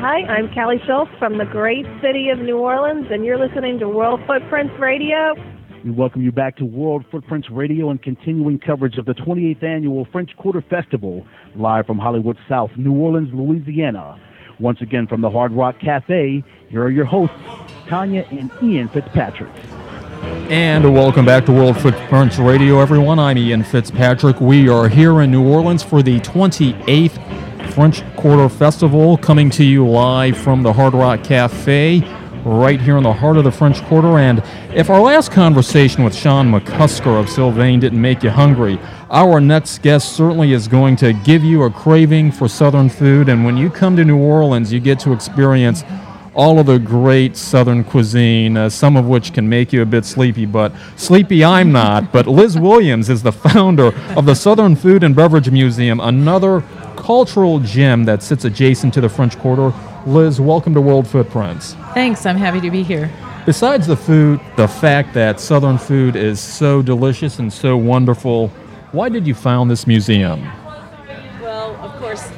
Hi, I'm Callie Schultz from the great city of New Orleans, and you're listening to World Footprints Radio. We welcome you back to World Footprints Radio and continuing coverage of the twenty-eighth Annual French Quarter Festival, live from Hollywood South, New Orleans, Louisiana. Once again from the Hard Rock Cafe, here are your hosts, Tanya and Ian Fitzpatrick. And welcome back to World Footprints Radio, everyone. I'm Ian Fitzpatrick. We are here in New Orleans for the twenty-eighth French Quarter Festival, coming to you live from the Hard Rock Cafe, right here in the heart of the French Quarter. And if our last conversation with Sean McCusker of Sylvain didn't make you hungry, our next guest certainly is going to give you a craving for Southern food. And when you come to New Orleans, you get to experience all of the great Southern cuisine, uh, some of which can make you a bit sleepy, but sleepy I'm not. But Liz Williams is the founder of the Southern Food and Beverage Museum, another cultural gem that sits adjacent to the French Quarter. Liz, welcome to World Footprints. Thanks, I'm happy to be here. Besides the food, the fact that Southern food is so delicious and so wonderful, why did you found this museum? Well, of course,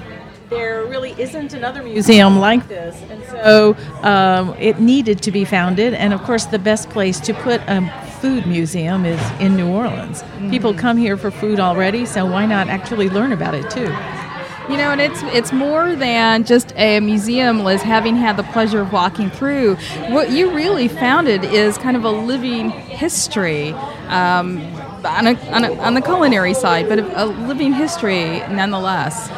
there really isn't another museum like this, and so um, it needed to be founded, and of course the best place to put a food museum is in New Orleans. Mm-hmm. People come here for food already, so why not actually learn about it too? You know, and it's it's more than just a museum, Liz, having had the pleasure of walking through. What you really founded is kind of a living history. Um, on, a, on, a, on the culinary side, but a, a living history nonetheless.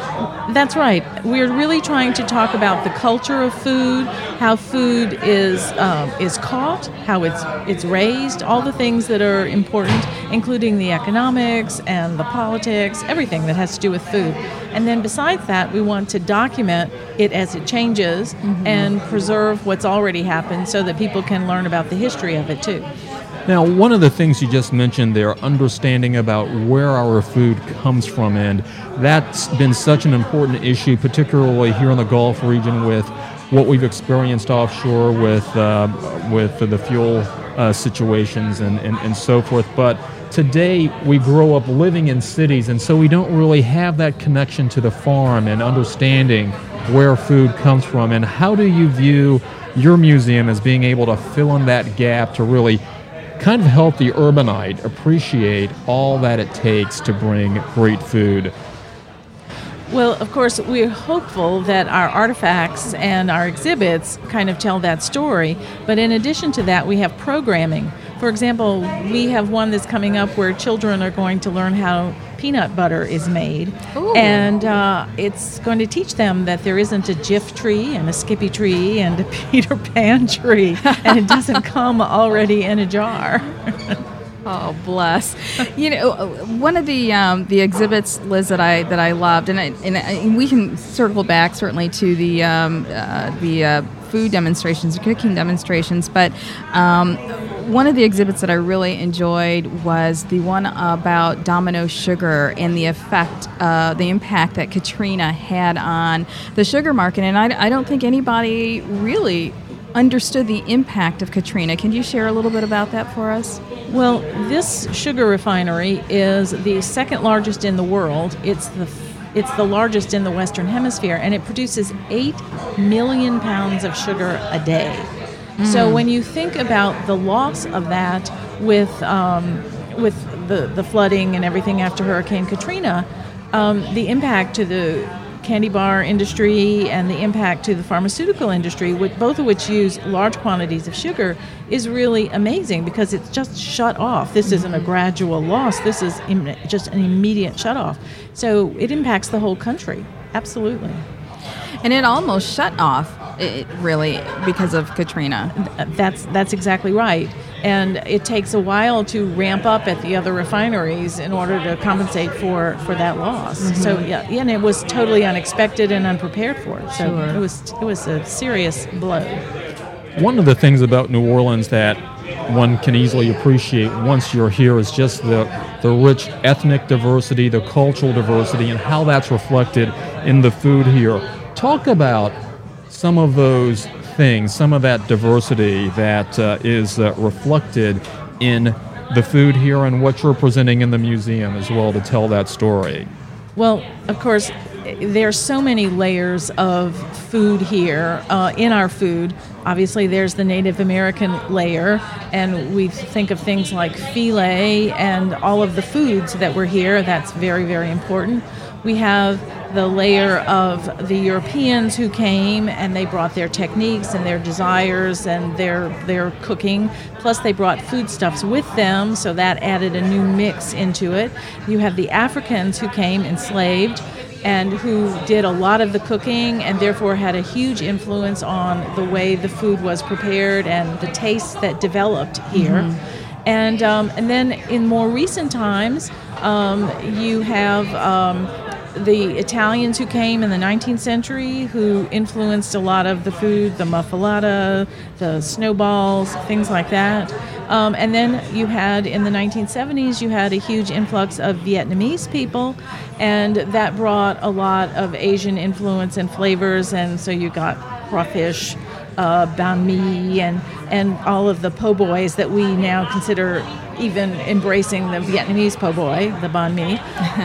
That's right. We're really trying to talk about the culture of food, how food is um, is caught, how it's it's raised, all the things that are important, including the economics and the politics, everything that has to do with food. And then besides that, we want to document it as it changes mm-hmm. and preserve what's already happened so that people can learn about the history of it too. Now, one of the things you just mentioned there, understanding about where our food comes from, and that's been such an important issue, particularly here in the Gulf region with what we've experienced offshore with uh, with the fuel uh, situations and, and, and so forth. But today, we grow up living in cities, and so we don't really have that connection to the farm and understanding where food comes from. And how do you view your museum as being able to fill in that gap to really kind of help the urbanite appreciate all that it takes to bring great food? Well, of course, we're hopeful that our artifacts and our exhibits kind of tell that story. But in addition to that, we have programming. For example, we have one that's coming up where children are going to learn how peanut butter is made. Ooh. And uh, it's going to teach them that there isn't a Jif tree and a Skippy tree and a Peter Pan tree, and it doesn't come already in a jar. Oh, bless. You know, one of the um, the exhibits, Liz, that I that I loved, and I, and, I, and we can circle back certainly to the um, uh, the uh, food demonstrations, cooking demonstrations, but um, one of the exhibits that I really enjoyed was the one about domino sugar and the effect, uh, the impact that Katrina had on the sugar market, and I, I don't think anybody really understood the impact of Katrina. Can you share a little bit about that for us? Well, this sugar refinery is the second largest in the world. It's the it's the largest in the Western Hemisphere, and it produces eight million pounds of sugar a day. Mm. So when you think about the loss of that with um, with the, the flooding and everything after Hurricane Katrina, um, the impact to the candy bar industry and the impact to the pharmaceutical industry, with both of which use large quantities of sugar, is really amazing because it's just shut off. This isn't a gradual loss. This is im- just an immediate shut off. So it impacts the whole country. Absolutely. And it almost shut off, it, really, because of Katrina. That's that's exactly right. And it takes a while to ramp up at the other refineries in order to compensate for, for that loss. Mm-hmm. So yeah, and it was totally unexpected and unprepared for it. So sure. it was it was a serious blow. One of the things about New Orleans that one can easily appreciate once you're here is just the the rich ethnic diversity, the cultural diversity, and how that's reflected in the food here. Talk about some of those things, some of that diversity that uh, is uh, reflected in the food here and what you're presenting in the museum as well to tell that story. Well, of course, there are so many layers of food here uh, in our food. Obviously, there's the Native American layer, and we think of things like filet and all of the foods that were here. That's very, very important. We have the layer of the Europeans who came and they brought their techniques and their desires and their their cooking. Plus they brought foodstuffs with them, so that added a new mix into it. You have the Africans who came enslaved and who did a lot of the cooking and therefore had a huge influence on the way the food was prepared and the tastes that developed here. Mm-hmm. And um, and then in more recent times, um, you have um, the Italians who came in the nineteenth century who influenced a lot of the food, the muffalata, the snowballs, things like that. Um, and then you had, in the nineteen seventies, you had a huge influx of Vietnamese people, and that brought a lot of Asian influence and flavors, and so you got crawfish, Uh, banh mi and, and all of the po' boys that we now consider even embracing the Vietnamese po' boy, the banh mi.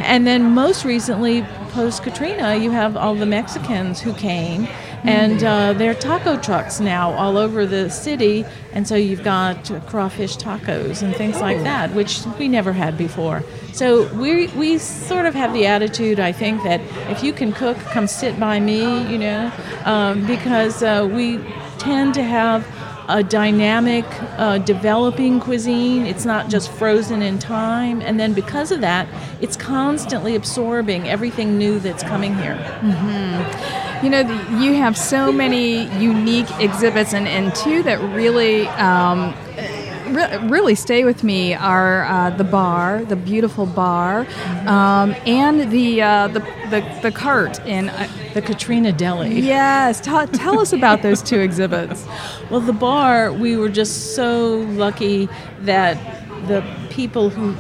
And then most recently, post-Katrina, you have all the Mexicans who came, and uh, there are taco trucks now all over the city, and so you've got crawfish tacos and things like that, which we never had before. So we we sort of have the attitude, I think, that if you can cook, come sit by me, you know, um, because uh, we tend to have a dynamic, uh, developing cuisine. It's not just frozen in time. And then because of that, it's constantly absorbing everything new that's coming here. Mm-hmm. You know, the, you have so many unique exhibits, and, and two that really... Um, really stay with me are uh, the bar, the beautiful bar, um, and the, uh, the the the cart in uh, the Katrina Deli. Yes, Ta- tell us about those two exhibits. Well, the bar, we were just so lucky that the people who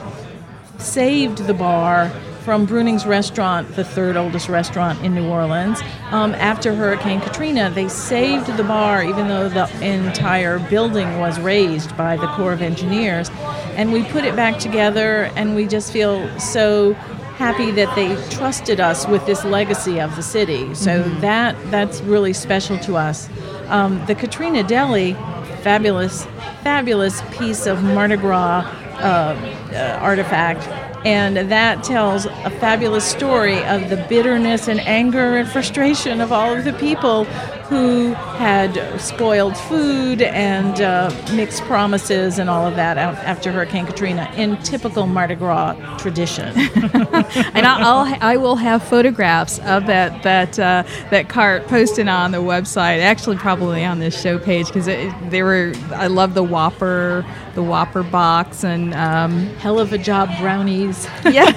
saved the bar from Bruning's Restaurant, the third oldest restaurant in New Orleans, um, after Hurricane Katrina, they saved the bar, even though the entire building was razed by the Corps of Engineers. And we put it back together, and we just feel so happy that they trusted us with this legacy of the city. So mm-hmm. that that's really special to us. Um, the Katrina Deli, fabulous, fabulous piece of Mardi Gras uh, uh, artifact. And that tells a fabulous story of the bitterness and anger and frustration of all of the people who had spoiled food and uh, mixed promises and all of that after Hurricane Katrina in typical Mardi Gras tradition. And I'll, I'll I will have photographs of that that uh, that cart posted on the website. Actually, probably on this show page, because they were. I love the Whopper, the Whopper box, and um, hell of a job brownies. Yeah.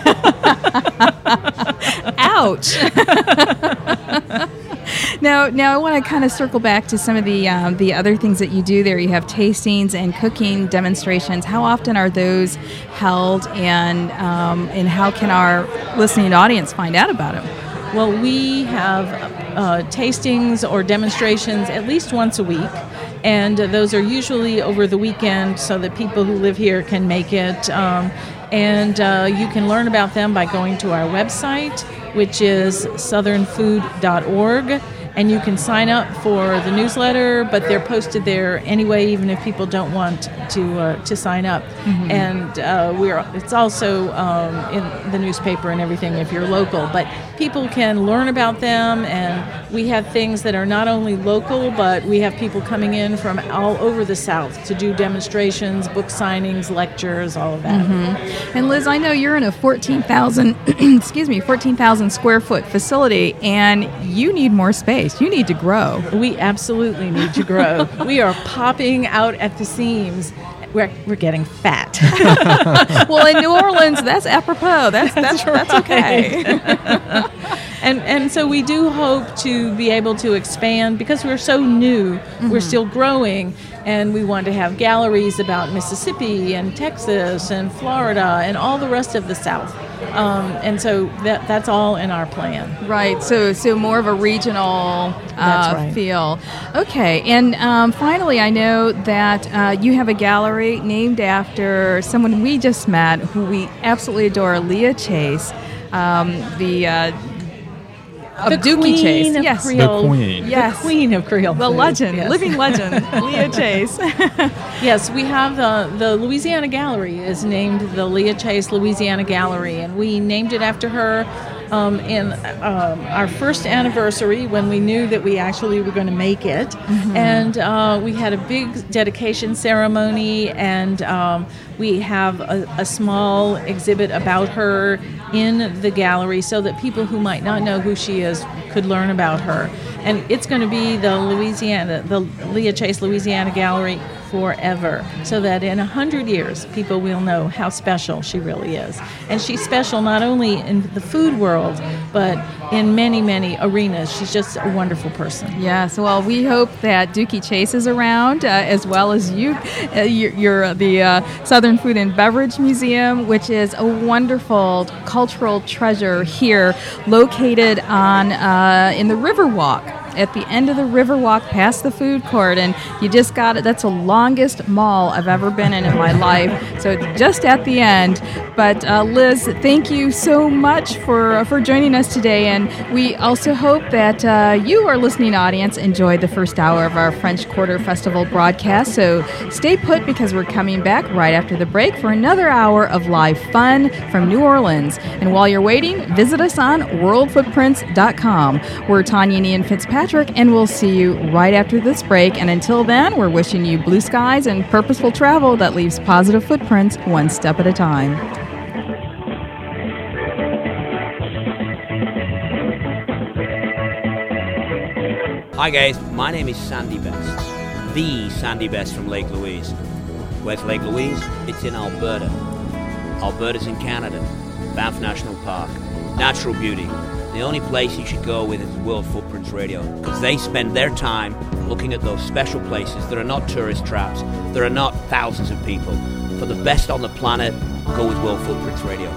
Ouch. Now, now I want to kind of circle back to some of the um, the other things that you do there. You have tastings and cooking demonstrations. How often are those held, and um, and how can our listening audience find out about them? Well, we have uh, tastings or demonstrations at least once a week, and those are usually over the weekend so that people who live here can make it. Um, and uh, you can learn about them by going to our website, which is southern food dot org. And you can sign up for the newsletter, but they're posted there anyway, even if people don't want to uh, to sign up. Mm-hmm. And uh, we're it's also um, in the newspaper and everything if you're local. But people can learn about them, and we have things that are not only local, but we have people coming in from all over the South to do demonstrations, book signings, lectures, all of that. Mm-hmm. And Liz, I know you're in a fourteen thousand excuse me, fourteen thousand square foot facility, and you need more space. You need to grow. We absolutely need to grow. We are popping out at the seams. We're we're getting fat. Well, in New Orleans, that's apropos. That's that's that's, right. That's okay. and and so we do hope to be able to expand because we're so new. Mm-hmm. We're still growing, and we want to have galleries about Mississippi and Texas and Florida and all the rest of the South. Um, and so that that's all in our plan. Right. So so more of a regional uh, right. feel. Okay. And um, finally, I know that uh, you have a gallery named after someone we just met who we absolutely adore, Leah Chase, um, the... Uh, Of the Dookie queen Chase. Of yes. Creole. The queen. Yes. The queen of Creole. The food. Legend. Yes. Living legend. Leah Chase. Yes, we have the, the Louisiana Gallery is named the Leah Chase Louisiana Gallery, and we named it after her um, in um, our first anniversary when we knew that we actually were going to make it. Mm-hmm. And uh, we had a big dedication ceremony, and um, we have a, a small exhibit about her in the gallery so that people who might not know who she is could learn about her. And it's going to be the Louisiana, the Leah Chase Louisiana Gallery forever, so that in a hundred years people will know how special she really is. And she's special not only in the food world, but in many, many arenas. She's just a wonderful person. Yes, well, we hope that Dookie Chase is around, uh, as well as you. Uh, you're, you're the uh, Southern Food and Beverage Museum, which is a wonderful cultural treasure here, located on uh, in the Riverwalk. At the end of the Riverwalk, past the food court, and you just got it. That's the longest mall I've ever been in in my life. So it's just at the end. But uh, Liz, thank you so much for uh, for joining us today, and we also hope that uh, you, our listening audience, enjoyed the first hour of our French Quarter Festival broadcast. So stay put, because we're coming back right after the break for another hour of live fun from New Orleans. And while you're waiting, visit us on world footprints dot com. We're Tanya and Ian Fitzpatrick, and we'll see you right after this break. And until then, we're wishing you blue skies and purposeful travel that leaves positive footprints one step at a time. Hi guys, my name is Sandy Best, the Sandy Best from Lake Louise. Where's Lake Louise? It's in Alberta. Alberta's in Canada, Banff National Park, natural beauty. The only place you should go with is World Footprints Radio, because they spend their time looking at those special places that are not tourist traps, there are not thousands of people. For the best on the planet, go with World Footprints Radio.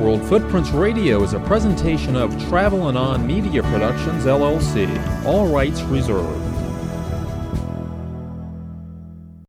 World Footprints Radio is a presentation of Travel and On Media Productions, L L C. All rights reserved.